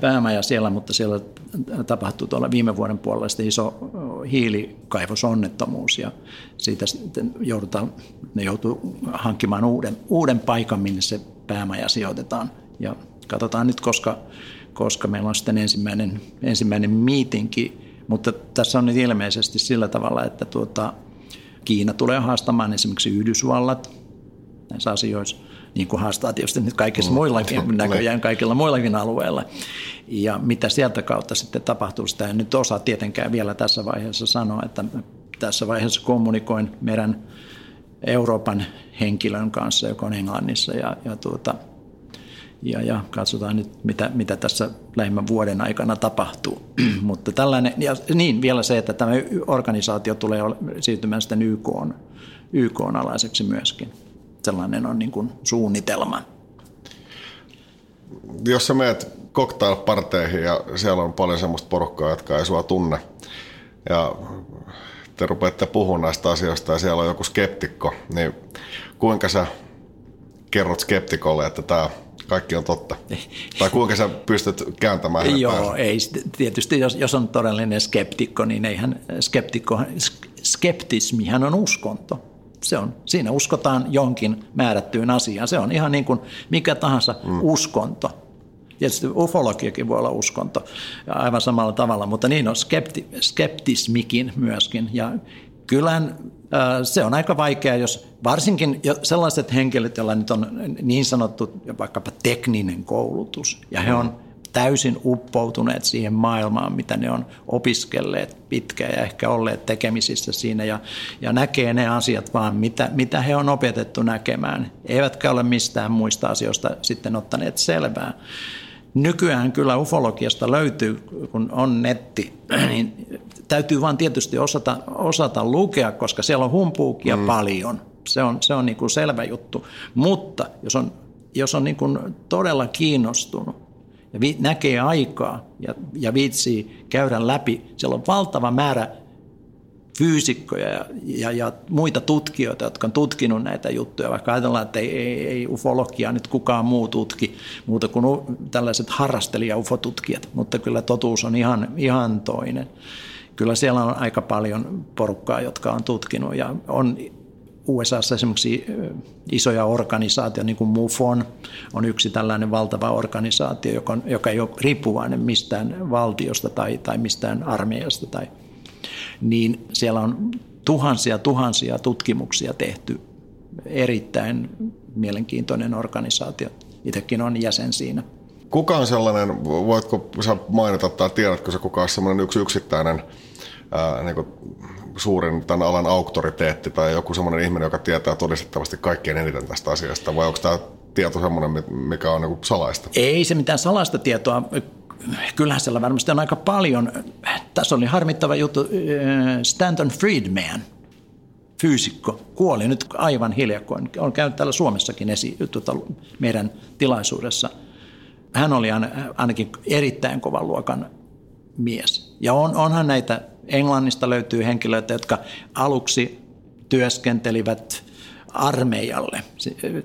päämaja siellä, mutta siellä tapahtui tuolla viime vuoden puolella iso hiilikaivosonnettomuus, ja siitä sitten ne joutuu hankkimaan uuden paikan, minne se päämaja sijoitetaan. Ja katsotaan nyt, koska meillä on sitten ensimmäinen miitinki. Mutta tässä on nyt ilmeisesti sillä tavalla, että Kiina tulee haastamaan esimerkiksi Yhdysvallat näissä asioissa, niin kuin haastaa tietysti nyt kaikissa muillakin näköjään, kaikilla muillakin alueilla. Ja mitä sieltä kautta sitten tapahtuu, sitä en nyt osaa tietenkään vielä tässä vaiheessa sanoa, että tässä vaiheessa kommunikoin meidän Euroopan henkilön kanssa, joka on Englannissa, ja katsotaan nyt, mitä tässä lähimmän vuoden aikana tapahtuu. Mutta tällainen, ja niin vielä se, että tämä organisaatio tulee siirtymään sitten YK:n alaiseksi myöskin. Sellainen on niin kuin suunnitelma. Jos sä menet cocktailparteihin ja siellä on paljon semmoista porukkaa, jotka ei sua tunne, ja te rupeatte puhumaan näistä asioista ja siellä on joku skeptikko, niin kuinka sä kerrot skeptikolle, että tämä kaikki on totta. Tai kuinka sä pystyt kääntämään hänet päälle? Joo, ei. Tietysti jos on todellinen skeptikko, niin eihän skeptismihän on uskonto. Se on, siinä uskotaan jonkin määrättyyn asiaan. Se on ihan niin kuin mikä tahansa uskonto. Tietysti ufologiakin voi olla uskonto aivan samalla tavalla, mutta niin on skeptismikin myöskin. Ja kyllähän se on aika vaikea, jos varsinkin sellaiset henkilöt, joilla nyt on niin sanottu vaikkapa tekninen koulutus, ja he on täysin uppoutuneet siihen maailmaan, mitä ne on opiskelleet pitkään ja ehkä olleet tekemisissä siinä, ja näkee ne asiat vaan, mitä he on opetettu näkemään, eivätkä ole mistään muista asioista sitten ottaneet selvää. Nykyään kyllä ufologiasta löytyy, kun on netti, niin täytyy vaan tietysti osata lukea, koska siellä on humpuukia paljon. Se on niin kuin selvä juttu. Mutta jos on niin kuin todella kiinnostunut ja näkee aikaa ja viitsii käydä läpi, siellä on valtava määrä fyysikkoja ja muita tutkijoita, jotka on tutkinut näitä juttuja, vaikka ajatellaan, että ei ufologiaa nyt kukaan muu tutki, muuta kuin tällaiset harrastelija-ufotutkijat, mutta kyllä totuus on ihan toinen. Kyllä siellä on aika paljon porukkaa, jotka on tutkinut, ja on USAssa esimerkiksi isoja organisaatioita, niin kuin MUFON on yksi tällainen valtava organisaatio, joka ei ole riippuvainen mistään valtiosta tai mistään armeijasta tai niin siellä on tuhansia tutkimuksia tehty. Erittäin mielenkiintoinen organisaatio. Itsekin on jäsen siinä. Kuka on sellainen, voitko sä mainita tai tiedätkö sä kuka on sellainen yksittäinen niin suurin tämän alan auktoriteetti tai joku sellainen ihminen, joka tietää todistettavasti kaikkein eniten tästä asiasta? Vai onko tämä tieto sellainen, mikä on niin salaista? Ei se mitään salaista tietoa. Kyllähän siellä varmasti on aika paljon. Tässä oli harmittava juttu. Stanton Friedman, fyysikko, kuoli nyt aivan hiljakkoin. On käynyt täällä Suomessakin meidän tilaisuudessa. hän oli ainakin erittäin kovan luokan mies. Ja onhan näitä, Englannista löytyy henkilöitä, jotka aluksi työskentelivät armeijalle,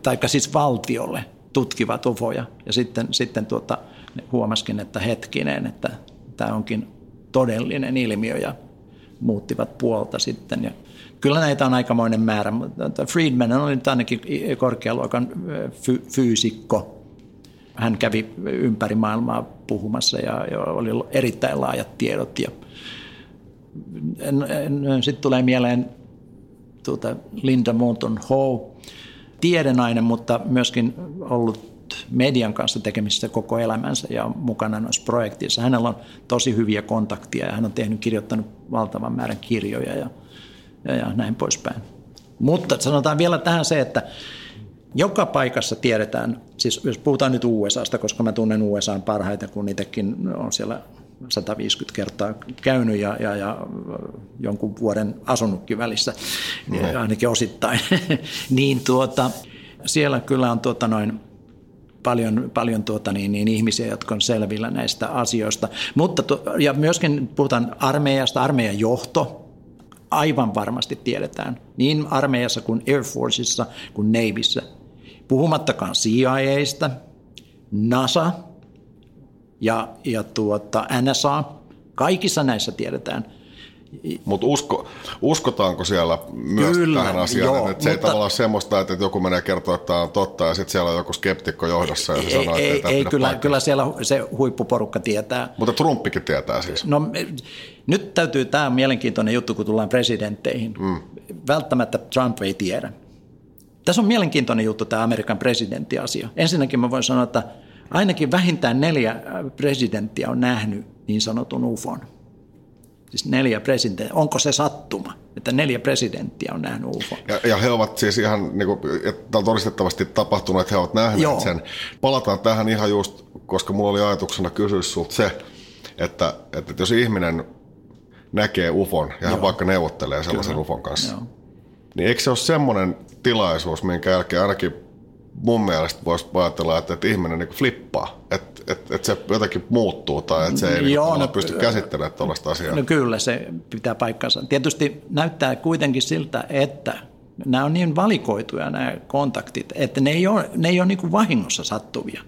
tai siis valtiolle, tutkivat ufoja. Ja sitten huomaskin, että hetkinen, että tämä onkin todellinen ilmiö ja muuttivat puolta sitten. Ja kyllä näitä on aikamoinen määrä, mutta Friedman oli nyt ainakin korkealuokan fyysikko. Hän kävi ympäri maailmaa puhumassa ja oli erittäin laajat tiedot. Sitten tulee mieleen Linda Moulton Howe, tiedenainen, mutta myöskin ollut median kanssa tekemistä koko elämänsä ja on mukana noissa projekteissa. Hänellä on tosi hyviä kontaktia ja hän on kirjoittanut valtavan määrän kirjoja ja näin poispäin. Mutta sanotaan vielä tähän se, että joka paikassa tiedetään, siis jos puhutaan nyt USAsta, koska mä tunnen USAn parhaiten, kun itsekin on siellä 150 kertaa käynyt ja jonkun vuoden asunutkin välissä, ainakin osittain, niin siellä kyllä on paljon ihmisiä, jotka on selvillä näistä asioista. Mutta ja myöskin puhutaan armeijasta, armeijan johto. Aivan varmasti tiedetään, niin armeijassa kuin Air Forceissa kuin Navyssä. Puhumattakaan CIA:sta, NASA ja NSA. Kaikissa näissä tiedetään. Mutta uskotaanko siellä myös kyllä, tähän asiaan, joo, että se ei tavallaan semmoista, että joku menee kertoa, että tämä on totta ja sitten siellä on joku skeptikko johdossa ja se sanoo, että ei pidä kyllä, paikkaa. Kyllä siellä se huippuporukka tietää. Mutta Trumpikin tietää siis. No nyt täytyy, tämä on mielenkiintoinen juttu, kun tullaan presidentteihin. Välttämättä Trump ei tiedä. Tässä on mielenkiintoinen juttu tämä Amerikan presidenttiasia. Ensinnäkin mä voin sanoa, että ainakin vähintään 4 presidenttiä on nähnyt niin sanotun UFOn. Siis 4 presidenttiä. Onko se sattuma, että 4 presidenttiä on nähnyt UFO? Ja he ovat siis ihan, niin kuin, että on todistettavasti tapahtunut, että he ovat nähneet joo. sen. Palataan tähän ihan just, koska mulla oli ajatuksena kysyä sulta se, että jos ihminen näkee UFOn ja hän vaikka neuvottelee sellaisen kyllä. UFOn kanssa, joo. niin eikö se ole semmoinen tilaisuus, minkä jälkeen ainakin mun mielestä voisi ajatella, että ihminen niin kuin flippaa, että se jotenkin muuttuu tai että se ei pysty käsittelemään tuollaista asiaa. No kyllä, se pitää paikkansa. Tietysti näyttää kuitenkin siltä, että nämä on niin valikoituja nämä kontaktit, että ne ei ole niin kuin vahingossa sattuvia.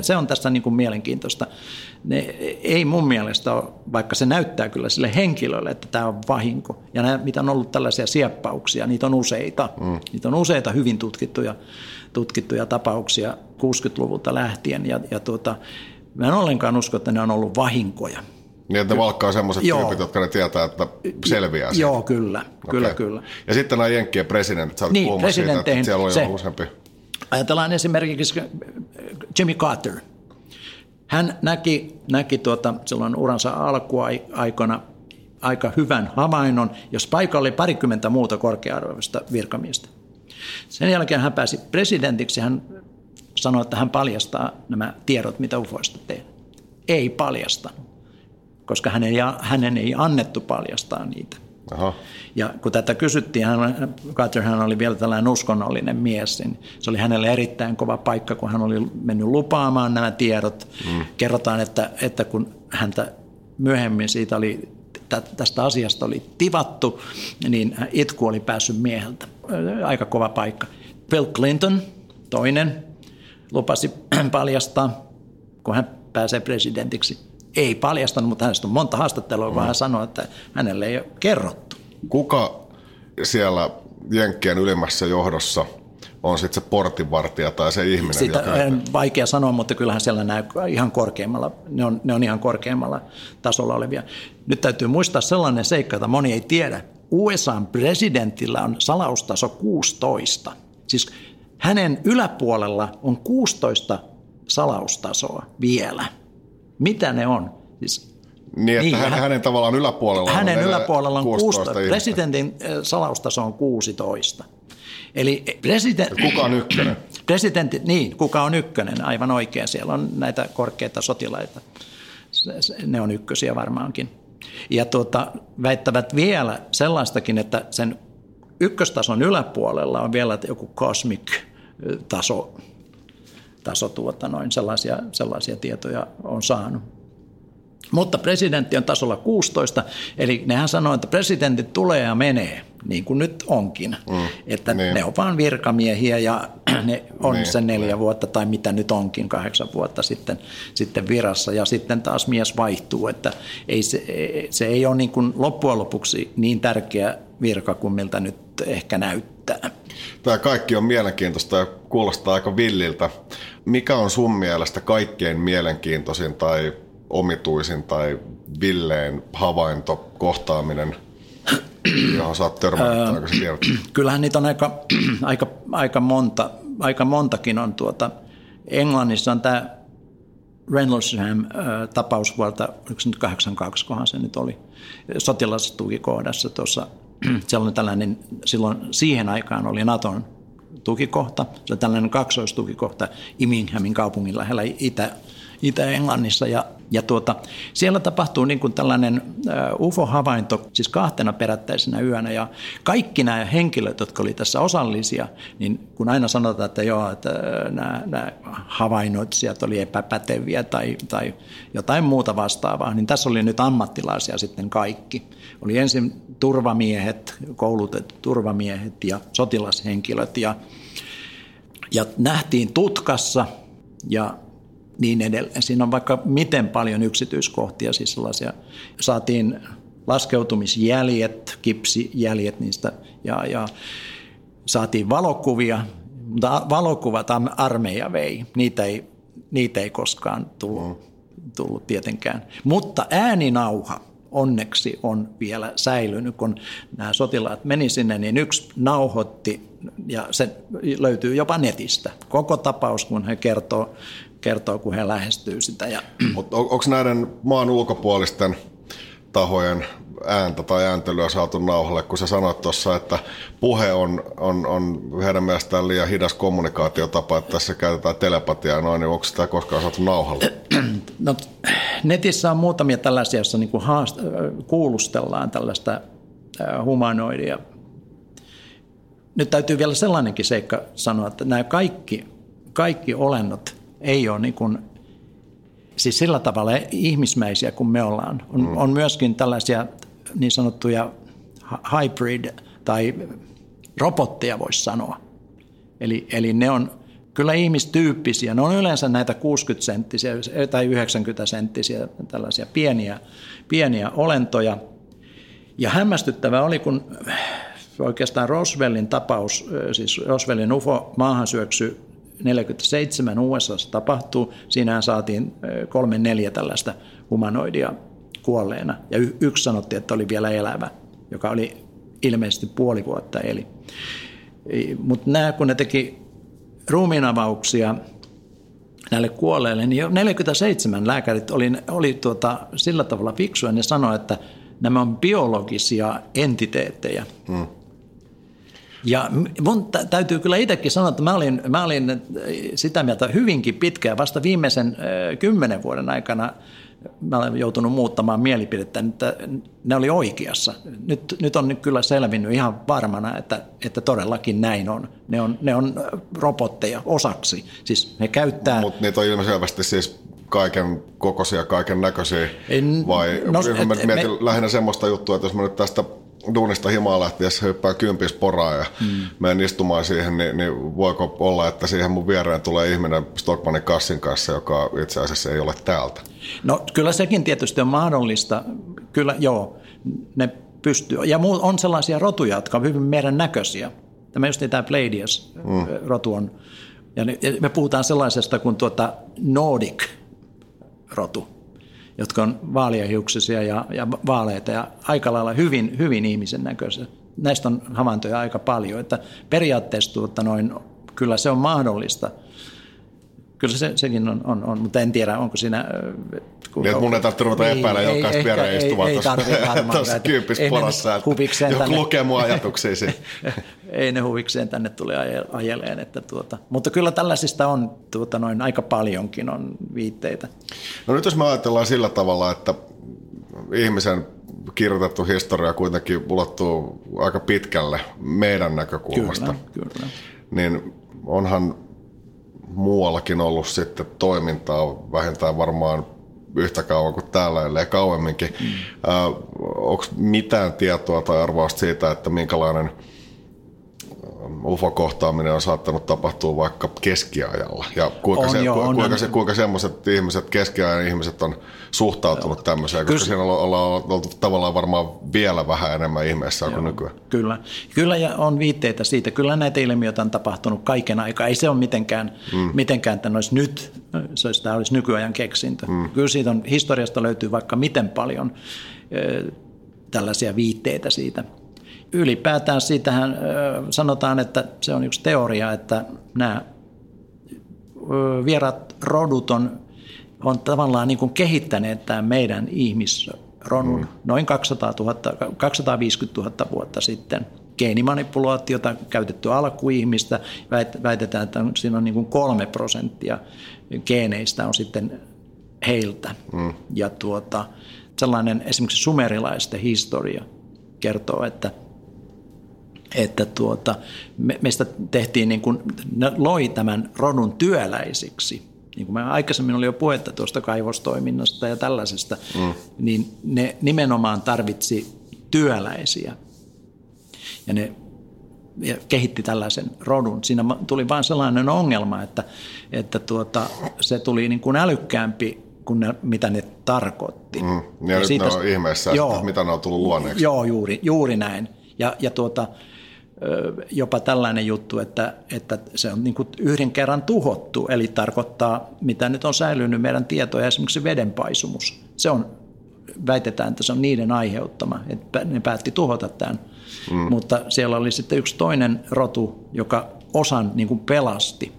Se on tässä niin kuin mielenkiintoista. Ne ei mun mielestä ole, vaikka se näyttää kyllä sille henkilölle, että tämä on vahinko. Ja nämä, mitä on ollut tällaisia sieppauksia, niitä on useita. Niitä on useita hyvin tutkittuja tapauksia 60-luvulta lähtien. Mä en ollenkaan usko, että ne on ollut vahinkoja. Niin, että ne valkkaa semmoiset tyypit, jotka ne tietää, että selviää siitä. Joo, kyllä. Okay. kyllä. Ja sitten nämä jenkkien presidentit, sä olet puhumassa siitä, että siellä on jo useampi. Ajatellaan esimerkiksi Jimmy Carter. Hän näki silloin uransa alkuaikana aika hyvän havainnon, jos paikalla oli 20 muuta korkea-arvoista virkamiestä. Sen jälkeen hän pääsi presidentiksi. Hän sanoi, että hän paljastaa nämä tiedot, mitä UFOista tehdään. Ei paljasta, koska hänen ei annettu paljastaa niitä. Aha. Ja kun tätä kysyttiin, Carterhan oli vielä tällainen uskonnollinen mies, niin se oli hänelle erittäin kova paikka, kun hän oli mennyt lupaamaan nämä tiedot. Kerrotaan, että kun häntä myöhemmin tästä asiasta oli tivattu, niin itku oli päässyt mieheltä. Aika kova paikka. Bill Clinton, toinen, lupasi paljastaa, kun hän pääsee presidentiksi. Ei paljastanut, mutta hänestä on monta haastattelua, vaan hän sanoi, että hänelle ei ole kerrottu. Kuka siellä jenkkien ylimmässä johdossa on sitten se portinvartija tai se ihminen? Sitä vaikea sanoa, mutta kyllähän siellä nämä ihan korkeammalla, ne on ihan korkeammalla tasolla olevia. Nyt täytyy muistaa sellainen seikka, jota moni ei tiedä. USA:n presidentillä on salaustaso 16. Siis hänen yläpuolella on 16 salaustasoa vielä. Mitä ne on? Siis, niin, että hänen tavallaan yläpuolella on 16. Presidentin salaustaso on 16. Eli kuka on ykkönen? Presidentti, niin, kuka on ykkönen, aivan oikein. Siellä on näitä korkeita sotilaita. Ne on ykkösiä varmaankin. Ja väittävät vielä sellaistakin, että sen ykköstason yläpuolella on vielä joku cosmic-taso. taso sellaisia tietoja on saanut. Mutta presidentti on tasolla 16, eli nehän sanoo, että presidentit tulee ja menee, niin kuin nyt onkin. Että niin. Ne on vaan virkamiehiä ja ne on niin, se 4 vuotta tai mitä nyt onkin, 8 vuotta sitten virassa. Ja sitten taas mies vaihtuu, että se ei ole niin kuin loppujen lopuksi niin tärkeä virka kuin miltä nyt ehkä näyttää. Tämä kaikki on mielenkiintoista ja kuulostaa aika villiltä. Mikä on sun mielestä kaikkein mielenkiintoisin tai omituisin tai villeen havainto, kohtaaminen, johon sä oot törmännyt, onko se tiedot? Kyllähän niitä on aika montakin on tuota. Englannissa on tämä Rendlesham-tapaus vuolta 1982, kohan se nyt oli, sotilastukikohdassa tuossa. Siellä oli tällainen, silloin siihen aikaan oli Naton tukikohta, se oli tällainen kaksoistukikohta Iminghamin kaupungin lähellä Itä-Englannissa ja siellä tapahtuu niin kuin tällainen UFO-havainto siis 2 perättäisenä yönä ja kaikki nämä henkilöt, jotka oli tässä osallisia, niin kun aina sanotaan, että joo, että nämä havainnoitsijat oli epäpäteviä tai jotain muuta vastaavaa, niin tässä oli nyt ammattilaisia sitten kaikki. Oli ensin turvamiehet, koulutetut turvamiehet ja sotilashenkilöt ja nähtiin tutkassa ja niin edelleen. Siinä on vaikka miten paljon yksityiskohtia, siis sellaisia. Saatiin laskeutumisjäljet, kipsijäljet niistä ja saatiin valokuvia, mutta valokuvat armeija vei. Niitä ei koskaan tullut tietenkään. Mutta ääninauha onneksi on vielä säilynyt, kun nämä sotilaat meni sinne, niin yksi nauhoitti ja se löytyy jopa netistä. Koko tapaus, kun he kertoo, kun he lähestyy sitä. Onko näiden maan ulkopuolisten tahojen ääntä tai ääntelyä saatu nauhalle, kun sä sanoit tuossa, että puhe on heidän mielestään liian hidas kommunikaatiotapa, että tässä käytetään telepatiaa noin, niin onko sitä koskaan saatu nauhalle? No, netissä on muutamia tällaisia, joissa niin kuin kuulustellaan tällaista humanoidia. Nyt täytyy vielä sellainenkin seikka sanoa, että nämä kaikki olennot ei ole niin kuin, siis sillä tavalla ihmismäisiä kuin me ollaan. On myöskin tällaisia niin sanottuja hybrid- tai robotteja voisi sanoa. Eli ne on kyllä ihmistyyppisiä. Ne on yleensä näitä 60-senttisiä tai 90-senttisiä tällaisia pieniä olentoja. Ja hämmästyttävää oli, kun oikeastaan Roswellin tapaus, siis Roswellin UFO-maahansyöksy 1947 USA:ssa tapahtuu. Siinähän saatiin 3-4 tällaista humanoidia kuolleena. Ja yksi sanottiin, että oli vielä elävä, joka oli ilmeisesti 5 vuotta eli. Mutta nämä, kun ne teki ruumiinavauksia näille kuolleille, niin jo 1947 lääkärit oli sillä tavalla fiksuja, ne sanoi, että nämä on biologisia entiteettejä. Ja mun täytyy kyllä itsekin sanoa, että mä olin sitä mieltä hyvinkin pitkään. Vasta viimeisen 10 vuoden aikana mä olen joutunut muuttamaan mielipidettä, että ne oli oikeassa. Nyt on kyllä selvinnyt ihan varmana, että todellakin näin on. Ne on robotteja osaksi. Siis ne käyttää. Mutta niitä on ilmeisesti siis kaiken kokoisia, kaiken näköisiä. Vai mietin lähinnä semmoista juttua, että jos mä nyt tästä duunista himaa lähtiessä hyppään 10 poraa ja menen istumaan siihen, niin voiko olla, että siihen mun viereen tulee ihminen Stockmannin kassin kanssa, joka itse asiassa ei ole täältä? No kyllä sekin tietysti on mahdollista. Kyllä joo, ne pystyy. Ja on sellaisia rotuja, jotka on hyvin meidän näköisiä. Tämä just tämä Pleiadias rotu on. Ja me puhutaan sellaisesta kuin Nordic rotu, jotka on vaaleahiuksisia ja vaaleita ja aika lailla hyvin, hyvin ihmisen näköisiä. Näistä on havaintoja aika paljon, että periaatteessa kyllä se on mahdollista. Kyllä sekin on, mutta en tiedä, onko siinä. Niin, mun ei tarvitse ruveta epäillä jokaista viereen istuvaa tuossa 10 porassa, että joku lukee mun ajatuksia. Ei ne huvikseen tänne tule ajeleen. Mutta kyllä tällaisista on aika paljonkin on viitteitä. No nyt jos me ajatellaan sillä tavalla, että ihmisen kirjoitettu historia kuitenkin ulottuu aika pitkälle meidän näkökulmasta, kyllä. Niin onhan muuallakin ollut sitten toimintaa vähintään varmaan yhtä kauan kuin täällä, ellei kauemminkin. Onko mitään tietoa tai arvausta siitä, että minkälainen UFO-kohtaaminen on saattanut tapahtua vaikka keskiajalla? Ja kuinka semmoiset ihmiset, keskiajan ihmiset on suhtautunut tämmöiseen? Koska siinä ollaan oltu tavallaan varmaan vielä vähän enemmän ihmeessä kuin nykyään. Kyllä, ja on viitteitä siitä. Kyllä näitä ilmiöitä on tapahtunut kaiken aikaa. Ei se ole mitenkään että tämä olisi nykyajan keksintö. Kyllä siitä historiasta löytyy vaikka miten paljon tällaisia viitteitä siitä. Ylipäätään siitähän sanotaan, että se on yksi teoria, että nämä vieraat rodut on tavallaan niin kuin kehittäneet tämän meidän ihmisrodun noin 250 000 vuotta sitten. Geenimanipulaatiota käytetty alkuihmistä, väitetään, että siinä on niin kuin 3% geeneistä on sitten heiltä. Ja sellainen esimerkiksi sumerilaisten historia kertoo, että meistä tehtiin niin kuin, ne loi tämän rodun työläisiksi. Niin kuin aikaisemmin oli jo puhetta tuosta kaivostoiminnasta ja tällaisesta, niin ne nimenomaan tarvitsi työläisiä. Ja ne kehitti tällaisen rodun. Siinä tuli vain sellainen ongelma, että se tuli niin kuin älykkäämpi kuin mitä ne tarkoitti. Ja siitä, ne on ihmeessä, että mitä ne on tullut luoneeksi. Joo, juuri näin. Ja jopa tällainen juttu, että se on niin kuin yhden kerran tuhottu, eli tarkoittaa, mitä nyt on säilynyt meidän tietoja, esimerkiksi vedenpaisumus. Se on, väitetään, että se on niiden aiheuttama, että ne päätti tuhota tämän. Mutta siellä oli sitten yksi toinen rotu, joka osan niin kuin pelasti.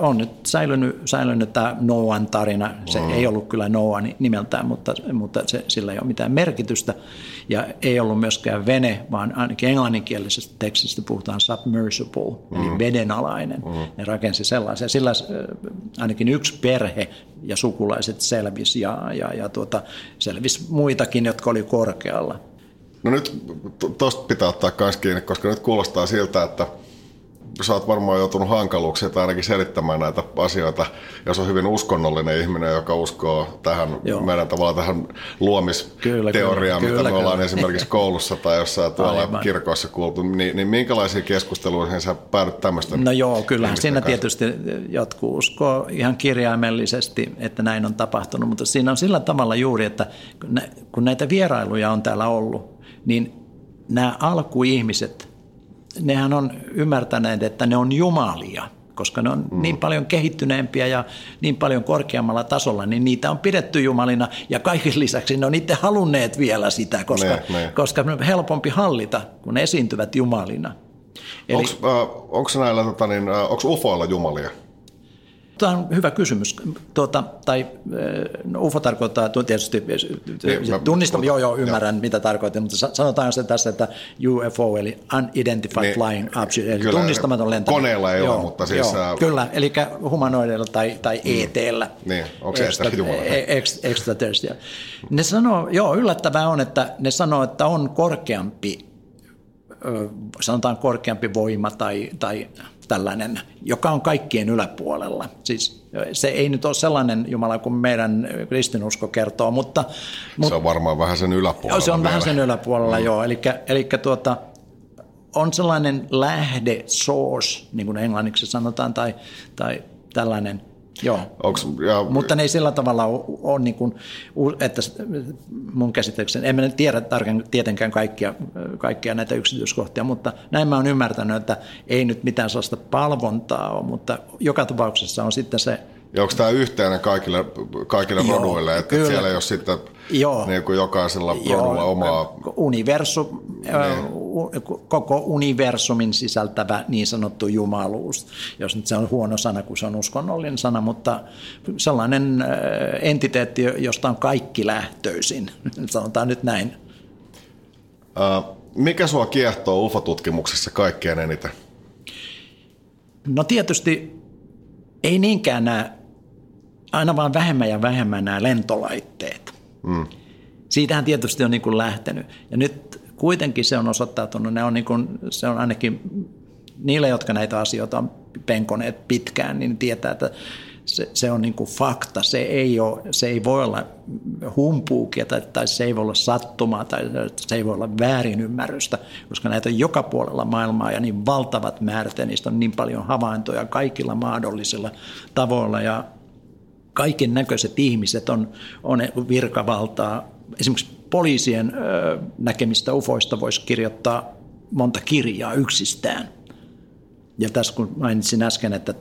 On nyt säilynyt tämä Noan tarina. Se ei ollut kyllä Noa nimeltään, mutta sillä ei ole mitään merkitystä. Ja ei ollut myöskään vene, vaan ainakin englanninkielisestä tekstistä puhutaan submersible, eli vedenalainen. Ne rakensi sellaisia. Sillä ainakin yksi perhe ja sukulaiset selvisi ja selvisi muitakin, jotka oli korkealla. No nyt tuosta pitää ottaa myös kiinni, koska nyt kuulostaa siltä, että sä oot varmaan joutunut hankaluuksia tai ainakin selittämään näitä asioita, jos on hyvin uskonnollinen ihminen, joka uskoo tähän meidän tavallaan tähän luomisteoriaan, mitä me ollaan esimerkiksi koulussa tai jossain tuolla kirkossa kuultu, niin minkälaisia keskusteluihin sä päädyt tämmöisten? No joo, kyllähän siinä tietysti jotkut uskoo ihan kirjaimellisesti, että näin on tapahtunut, mutta siinä on sillä tavalla juuri, että kun näitä vierailuja on täällä ollut, niin nämä alkuihmiset, nehän on ymmärtäneet, että ne on jumalia, koska ne on niin paljon kehittyneempiä ja niin paljon korkeammalla tasolla, niin niitä on pidetty jumalina ja kaiken lisäksi ne on itse halunneet vielä sitä, koska ne on helpompi hallita, kun ne esiintyvät jumalina. Onko ufoilla jumalia? Tämä on hyvä kysymys. UFO tarkoittaa tietysti, ymmärrän mitä tarkoitin, mutta sanotaan se tässä, että UFO eli Unidentified Flying Object, eli tunnistamaton lentäminen. Koneella ei ole, mutta siis... Kyllä, eli humanoidella tai ET:llä. Niin, onko se extraterrestrial? Ne sanoo, yllättävää on, että ne sanoo, että on korkeampi voima tai tällainen, joka on kaikkien yläpuolella. Siis se ei nyt ole sellainen Jumala kuin meidän kristinusko kertoo, mutta se on varmaan vähän sen yläpuolella. Se on vielä vähän sen yläpuolella, Eli on sellainen lähde, source, niin kuin englanniksi sanotaan, tai tällainen. Joo, mutta ne ei sillä tavalla ole, niin kuin, että mun käsitykseni, en mä tiedä tarkkaan tietenkään kaikkia näitä yksityiskohtia, mutta näin mä oon ymmärtänyt, että ei nyt mitään sellaista palvontaa ole, mutta joka tapauksessa on sitten se... Ja onko tämä yhteinen kaikille roduille, että siellä ei ole sitten niin kuin jokaisella rodulla omaa... Koko universumin sisältävä niin sanottu jumaluus, jos nyt se on huono sana, kun se on uskonnollinen sana, mutta sellainen entiteetti, josta on kaikki lähtöisin, sanotaan nyt näin. Mikä sua kiehtoo UFO-tutkimuksessa kaikkein eniten? No tietysti... Ei niinkään aina vaan vähemmän ja vähemmän nämä lentolaitteet. Siitähän tietysti on niin kuin lähtenyt. Ja nyt kuitenkin se on osoittautunut, se on ainakin niille, jotka näitä asioita on penkoneet pitkään, niin tietää, että se on niin kuin fakta. Se ei voi olla humpuukia tai se ei voi olla sattumaa tai se ei voi olla väärinymmärrystä, koska näitä on joka puolella maailmaa ja niin valtavat määrät ja niistä on niin paljon havaintoja kaikilla mahdollisilla tavoilla ja kaiken näköiset ihmiset on virkavaltaa. Esimerkiksi poliisien näkemistä ufoista voisi kirjoittaa monta kirjaa yksistään. Ja tässä kun mainitsin äsken, että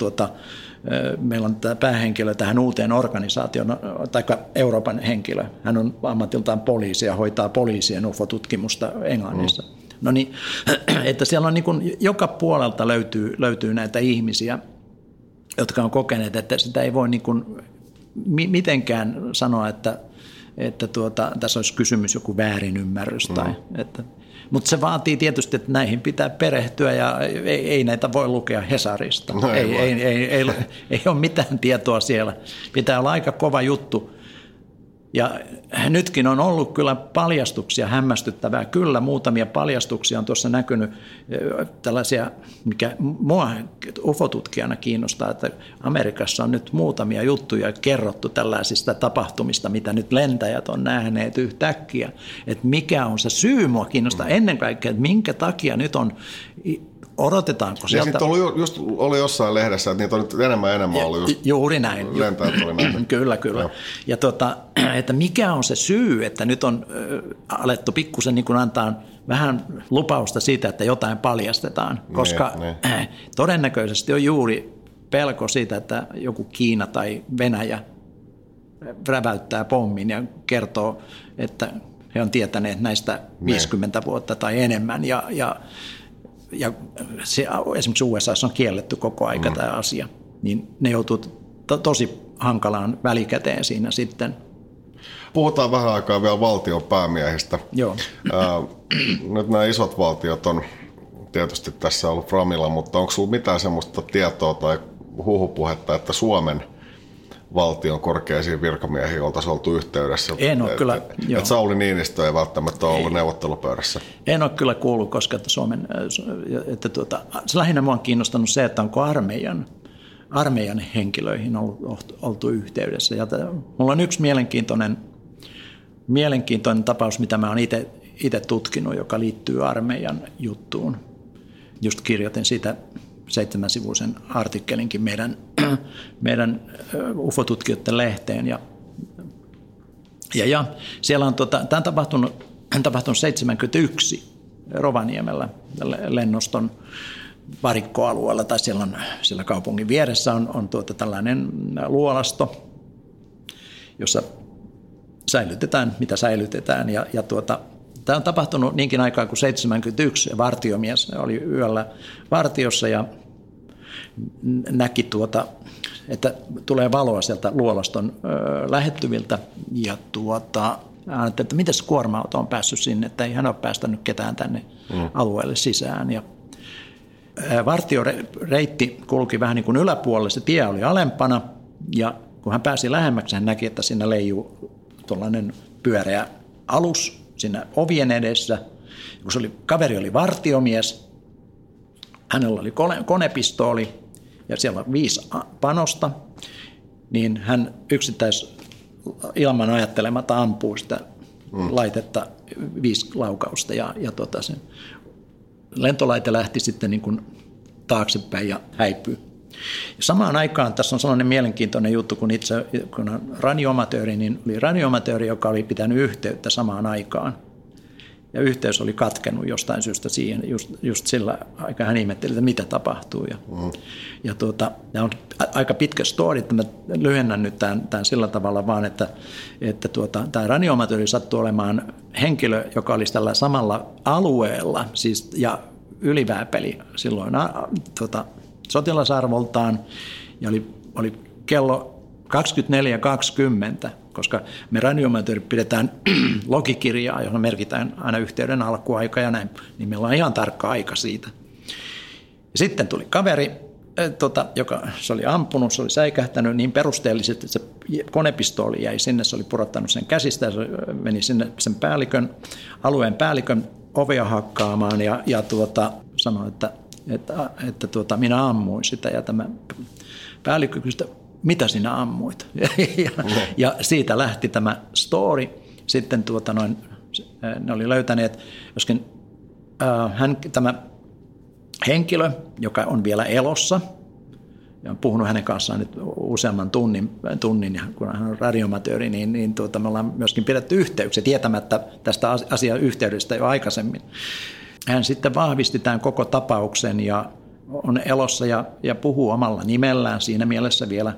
meillä on tämä päähenkilö tähän uuteen organisaatioon, tai Euroopan henkilö. Hän on ammatiltaan poliisi ja hoitaa poliisien UFO-tutkimusta Englannissa. No niin, että siellä on niin kuin, joka puolelta löytyy näitä ihmisiä, jotka on kokeneet, että sitä ei voi niin kuin mitenkään sanoa, että tässä olisi kysymys joku väärinymmärrys. Mutta se vaatii tietysti, että näihin pitää perehtyä ja ei näitä voi lukea Hesarista. No ei ole mitään tietoa siellä. Pitää olla aika kova juttu. Ja nytkin on ollut kyllä paljastuksia, hämmästyttävää. Kyllä muutamia paljastuksia on tuossa näkynyt tällaisia, mikä mua UFO-tutkijana kiinnostaa, että Amerikassa on nyt muutamia juttuja kerrottu tällaisista tapahtumista, mitä nyt lentäjät on nähneet yhtäkkiä. Että mikä on se syy, mua kiinnostaa ennen kaikkea, että minkä takia nyt on... Odotetaanko sieltä? Ja sitten oli jossain lehdessä, että niitä on nyt enemmän ollut just juuri näin. Lentäjät oli näin. Kyllä. Ja että mikä on se syy, että nyt on alettu pikkusen niin kuin antaa vähän lupausta siitä, että jotain paljastetaan, koska todennäköisesti on juuri pelko siitä, että joku Kiina tai Venäjä räväyttää pommin ja kertoo, että he on tietäneet näistä 50 vuotta tai enemmän ja se, esimerkiksi USA on kielletty koko aika tämä asia, niin ne joutuu tosi hankalaan välikäteen siinä sitten. Puhutaan vähän aikaa vielä valtion päämiehistä. Joo. Nyt nämä isot valtiot on tietysti tässä ollut framilla, mutta onko sinulla mitään sellaista tietoa tai huhupuhetta, että Suomen valtion korkeisiin virkamiehiin oltaisiin oltu yhteydessä? En ole kyllä. Että Sauli Niinistö ei välttämättä ole ollut neuvottelupöydässä. En ole kyllä kuullut, koska lähinnä minua on kiinnostanut se, että onko armeijan henkilöihin oltu yhteydessä. Ja mulla on yksi mielenkiintoinen tapaus, mitä mä oon itse tutkinut, joka liittyy armeijan juttuun. Just kirjoitin siitä 7-sivuisen artikkelinkin meidän UFO-tutkijoiden lehteen. Ja siellä on, tämä on tapahtunut 1971 Rovaniemellä lennoston varikkoalueella, tai siellä kaupungin vieressä on tällainen luolasto, jossa säilytetään, mitä säilytetään. Tämä on tapahtunut niinkin aikaa kuin 1971. Vartiomies oli yöllä vartiossa ja näki, että tulee valoa sieltä luolaston lähettyviltä ja ajatteli, että miten se kuorma-auto on päässyt sinne, että ei hän ole päästänyt ketään tänne alueelle sisään. Ja vartioreitti kulki vähän niin kuin yläpuolelle, se tie oli alempana ja kun hän pääsi lähemmäksi, hän näki, että siinä leijuu tuollainen pyöreä alus siinä ovien edessä. Kun kaveri oli vartiomies, hänellä oli konepistooli ja siellä on 5 panosta, niin hän ilman ajattelematta ampuu sitä laitetta 5 laukausta ja sen lentolaite lähti sitten niin kuin taaksepäin ja häipyy. Samaan aikaan tässä on sellainen mielenkiintoinen juttu, kun on radioamatööri, niin oli radioamatööri, joka oli pitänyt yhteyttä samaan aikaan. Ja yhteys oli katkenut jostain syystä siihen, just sillä aikaa hän ihmetteli, että mitä tapahtuu. Tämä on aika pitkä story, että mä lyhennän nyt tämän sillä tavalla vaan, että tämä radioamatööri sattui olemaan henkilö, joka olisi tällä samalla alueella, siis ja ylivääpeli silloin sotilasarvoltaan, ja oli kello 24.20, koska me radioamatöörit pidetään logikirjaa, johon merkitään aina yhteyden alkuaika ja näin, niin meillä on ihan tarkka aika siitä. Ja sitten tuli kaveri, joka se oli ampunut, se oli säikähtänyt niin perusteellisesti, että se konepistooli jäi sinne, se oli pudottanut sen käsistä ja se meni sinne sen alueen päällikön ovea hakkaamaan ja sanoi, että että minä ammuin sitä ja tämä päällikkö kysyi, mitä sinä ammuit? Ja siitä lähti tämä story. Sitten ne oli löytäneet, joskin tämä henkilö, joka on vielä elossa, ja on puhunut hänen kanssaan nyt useamman tunnin ja kun hän on radiomatööri, niin me ollaan myöskin pidetty yhteyksiä tietämättä tästä asian yhteydestä jo aikaisemmin. Hän sitten vahvisti tämän koko tapauksen ja on elossa ja puhuu omalla nimellään. Siinä mielessä vielä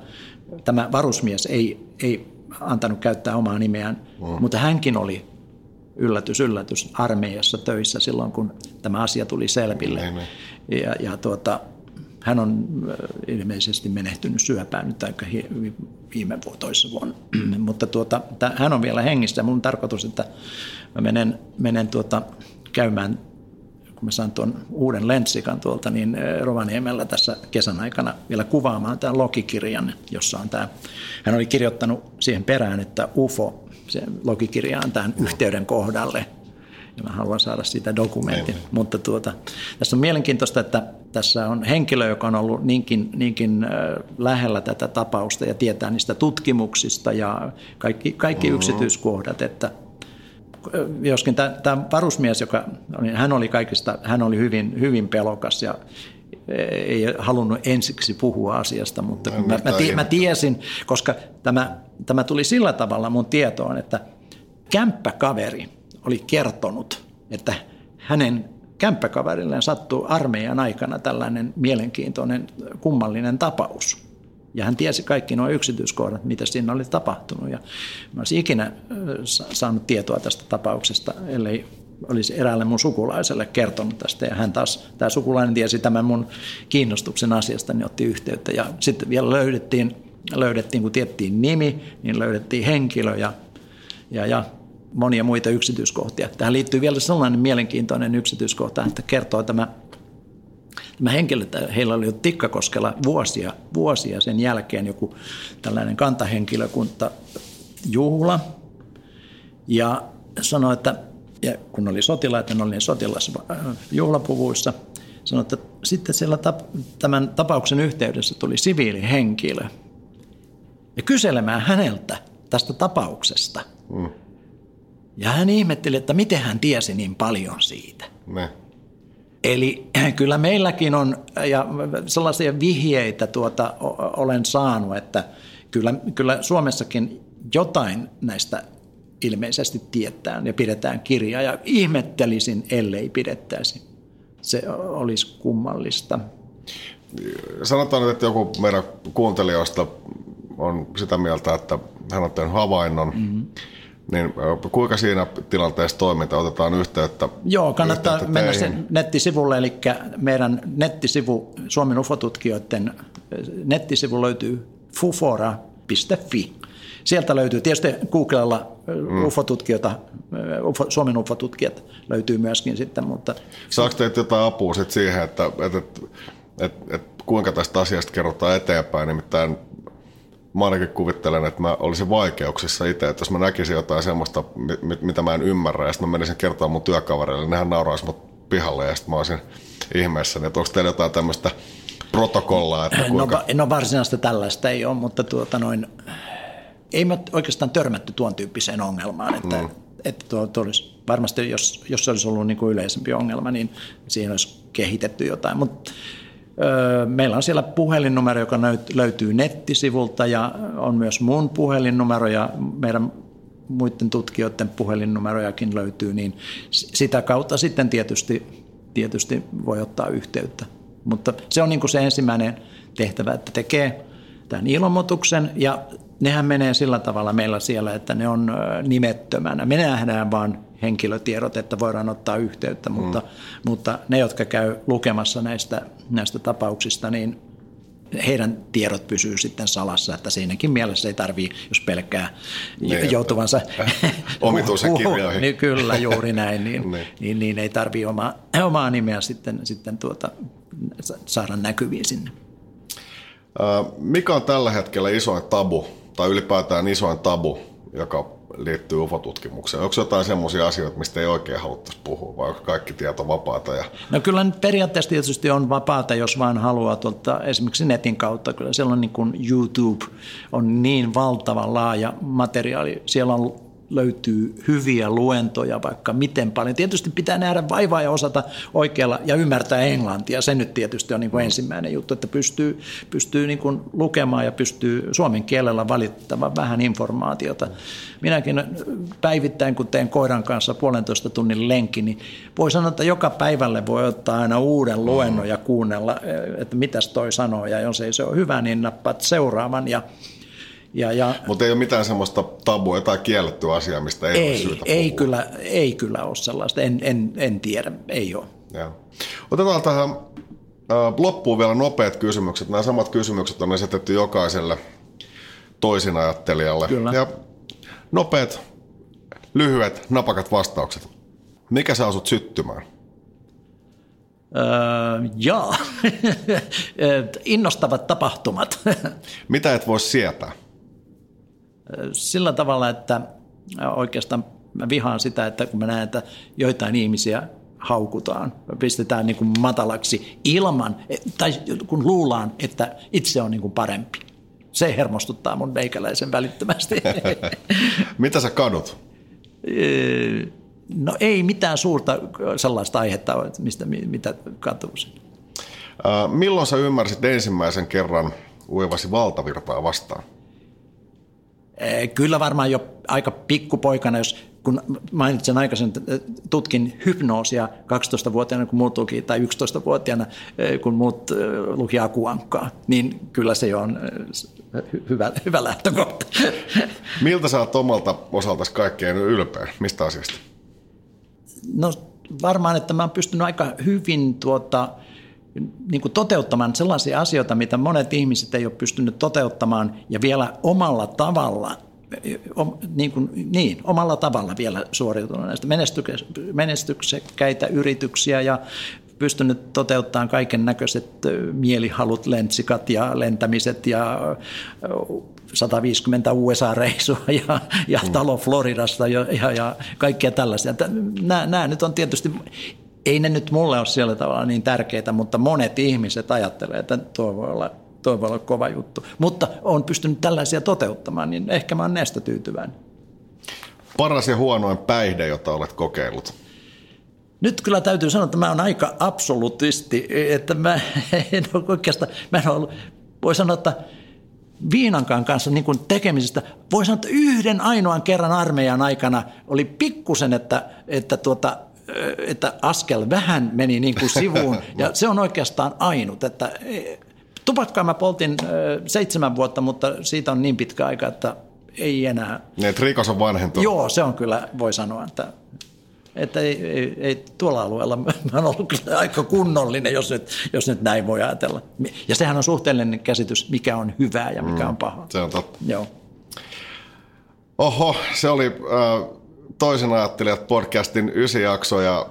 tämä varusmies ei antanut käyttää omaa nimeään, mutta hänkin oli yllätys armeijassa töissä silloin, kun tämä asia tuli selville. Hän on ilmeisesti menehtynyt syöpään nyt aika viime vuonna, mutta hän on vielä hengissä. Mun tarkoitus, että mä menen käymään, kun mä saan tuon uuden lentsikan tuolta, niin Rovaniemellä tässä kesän aikana vielä kuvaamaan tämän logikirjan, jossa on tämä. Hän oli kirjoittanut siihen perään, että UFO, se logikirja on tämän yhteyden kohdalle. Ja mä haluan saada siitä dokumentin. Mutta tässä on mielenkiintoista, että tässä on henkilö, joka on ollut niinkin lähellä tätä tapausta ja tietää niistä tutkimuksista ja kaikki yksityiskohdat. Että, joskin tämä varusmies, hän oli hyvin pelokas ja ei halunnut ensiksi puhua asiasta, mutta mä tiesin, koska tämä tuli sillä tavalla mun tietoon, että kämppäkaveri oli kertonut, että hänen kämppäkaverilleen sattui armeijan aikana tällainen mielenkiintoinen, kummallinen tapaus. Ja hän tiesi kaikki nuo yksityiskohdat, mitä siinä oli tapahtunut. Ja mä olisin ikinä saanut tietoa tästä tapauksesta, ellei olisi eräälle mun sukulaiselle kertonut tästä. Ja hän taas, tämä sukulainen tiesi tämän mun kiinnostuksen asiasta, niin otti yhteyttä. Ja sitten vielä löydettiin, kun tiettiin nimi, niin löydettiin henkilö ja monia muita yksityiskohtia. Tähän liittyy vielä sellainen mielenkiintoinen yksityiskohta, että kertoo tämä henkilö, että heillä oli Tikkakoskella vuosia sen jälkeen joku tällainen kantahenkilökuntajuhla. Ja sanoi, että ja kun oli sotilaita, ne oli sotilasjuhlapuvuissa, sanoi, että sitten siellä tämän tapauksen yhteydessä tuli siviilihenkilö ja kyselemään häneltä tästä tapauksesta. Mm. Ja hän ihmetteli, että miten hän tiesi niin paljon siitä. Ne. Eli kyllä meilläkin on, ja sellaisia vihjeitä olen saanut, että kyllä Suomessakin jotain näistä ilmeisesti tietään ja pidetään kirjaa. Ja ihmettelisin, ellei pidettäisi. Se olisi kummallista. Sanotaan, että joku meidän kuuntelijoista on sitä mieltä, että hän on tehnyt havainnon. Mm-hmm. Niin kuinka siinä tilanteessa toiminta? Otetaan yhteyttä? Joo, kannattaa mennä sen nettisivulle, eli meidän nettisivu, Suomen UFO-tutkijoiden nettisivu löytyy fufora.fi. Sieltä löytyy tietysti Googlella Suomen UFO-tutkijat löytyy myöskin sitten. Mutta saako teitä jotain apua sit siihen, että kuinka tästä asiasta kerrotaan eteenpäin, nimittäin mä ainakin kuvittelen, että mä olisin vaikeuksissa itse, että jos mä näkisin jotain semmoista, mitä mä en ymmärrä, ja sitten mä menisin kertomaan mun työkavereille, niin nehän nauraisi mut pihalle, ja sitten mä olisin ihmeessäni, että onko teillä jotain tämmöistä protokollaa? Että kuinka... No varsinaista tällaista ei ole, mutta ei mä oikeastaan törmätty tuon tyyppiseen ongelmaan, että olisi, varmasti jos se olisi ollut niin kuin yleisempi ongelma, niin siihen olisi kehitetty jotain, mutta meillä on siellä puhelinnumero, joka löytyy nettisivulta ja on myös mun puhelinnumero ja meidän muiden tutkijoiden puhelinnumerojakin löytyy, niin sitä kautta sitten tietysti voi ottaa yhteyttä. Mutta se on niin kuin se ensimmäinen tehtävä, että tekee tämän ilmoituksen ja nehän menee sillä tavalla meillä siellä, että ne on nimettömänä. Me nähdään vaan henkilötiedot, että voidaan ottaa yhteyttä, mutta ne, jotka käy lukemassa näistä tapauksista, niin heidän tiedot pysyy sitten salassa, että siinäkin mielessä ei tarvitse, jos pelkää joutuvansa omituisen kirjoihin. Niin kyllä, juuri näin, niin ei tarvitse omaa nimeä sitten saada näkyviin sinne. Mikä on tällä hetkellä isoin tabu, tai ylipäätään isoin tabu, joka liittyy UFO-tutkimukseen? Onko jotain semmoisia asioita, mistä ei oikein haluttaisi puhua, vai onko kaikki tieto vapaata? Ja... No kyllä nyt periaatteessa tietysti on vapaata, jos vaan haluaa tuolta esimerkiksi netin kautta. Kyllä siellä on niin kuin YouTube on niin valtavan laaja materiaali. Siellä on löytyy hyviä luentoja vaikka miten paljon. Tietysti pitää nähdä vaivaa ja osata oikealla ja ymmärtää englantia. Se nyt tietysti on niin kuin ensimmäinen juttu, että pystyy niin kuin lukemaan ja pystyy suomen kielellä valittamaan vähän informaatiota. Minäkin päivittäin, kun teen koiran kanssa 1,5 tunnin lenki, niin voi sanoa, että joka päivälle voi ottaa aina uuden luennon ja kuunnella, että mitäs toi sanoo. Ja jos ei se ole hyvä, niin nappaat seuraavan ja mutta ei ole mitään semmoista tabua tai kiellettyä asiaa, mistä ei ole syytä puhua. Ei kyllä ole sellaista. En tiedä, ei ole. Ja. Otetaan tähän loppuun vielä nopeat kysymykset. Nämä samat kysymykset on esitetty jokaiselle toisinajattelijalle. Kyllä. Ja nopeat, lyhyet, napakat vastaukset. Mikä saa sut syttymään? Jaa, innostavat tapahtumat. Mitä et voi sietää? Sillä tavalla, että oikeastaan mä vihaan sitä, että kun mä näen, että joitain ihmisiä haukutaan, pistetään niin kuin matalaksi ilman, tai kun luullaan, että itse on niin kuin parempi. Se hermostuttaa mun meikäläisen välittömästi. Mitä sä kadut? No ei mitään suurta sellaista aihetta, mitä katuisin. Milloin sä ymmärsit ensimmäisen kerran uivasi valtavirtaa vastaan? Kyllä varmaan jo aika pikkupoikana, kun mainitsin aikaisemmin, tutkin hypnoosia 12-vuotiaana, kun muut luki, tai 11-vuotiaana, kun muut luki Akuankkaa, niin kyllä se on hyvä lähtökohta. Miltä sä oot omalta osaltasi kaikkein ylpeä? Mistä asiasta? No varmaan, että mä oon pystynyt aika hyvin niin kuin toteuttamaan sellaisia asioita, mitä monet ihmiset ei ole pystynyt toteuttamaan ja vielä omalla tavalla, omalla tavalla vielä suoriutunut näistä menestyksekkäitä yrityksiä ja pystynyt toteuttamaan kaiken näköiset mielihalut, lentsikat ja lentämiset ja 150 USA-reisua ja talo Floridasta ja kaikkea tällaisia. Nämä nyt on tietysti... Ei ne nyt mulle ole sillä tavalla niin tärkeitä, mutta monet ihmiset ajattelee, että tuo voi olla kova juttu. Mutta olen pystynyt tällaisia toteuttamaan, niin ehkä mä oon näistä tyytyväinen. Paras ja huonoin päihde, jota olet kokeillut? Nyt kyllä täytyy sanoa, että mä oon aika absolutisti, että voi sanoa, että viinankaan kanssa niin kuin tekemisestä. Voi sanoa, että yhden ainoan kerran armeijan aikana oli pikkusen, että askel vähän meni niin kuin sivuun, ja se on oikeastaan ainut. Että tupakkaa mä poltin 7 vuotta, mutta siitä on niin pitkä aika, että ei enää. Niin, rikos on vanhentunut. Joo, se on kyllä, voi sanoa, että ei tuolla alueella. Mä oon ollut kyllä aika kunnollinen, jos nyt näin voi ajatella. Ja sehän on suhteellinen käsitys, mikä on hyvää ja mikä on pahaa. Se on totta. Joo. Oho, se oli... Toisinajattelijat podcastin 9 jakso ja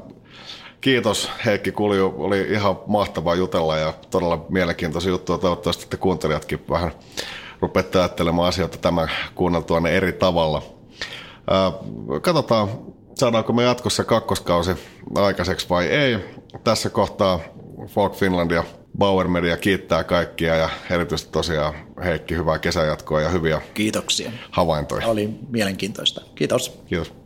kiitos Heikki Kulju, oli ihan mahtavaa jutella ja todella mielenkiintoisia juttuja. Toivottavasti, että kuuntelijatkin vähän rupeatte ajattelemaan asioita tämän kuunneltuaan eri tavalla. Katsotaan, saadaanko me jatkossa 2. kausi aikaiseksi vai ei. Tässä kohtaa Folk Finland ja Bauer Media kiittää kaikkia ja erityisesti tosiaan Heikki, hyvää kesänjatkoa ja hyviä havaintoja. Kiitoksia. Oli mielenkiintoista. Kiitos. Kiitos.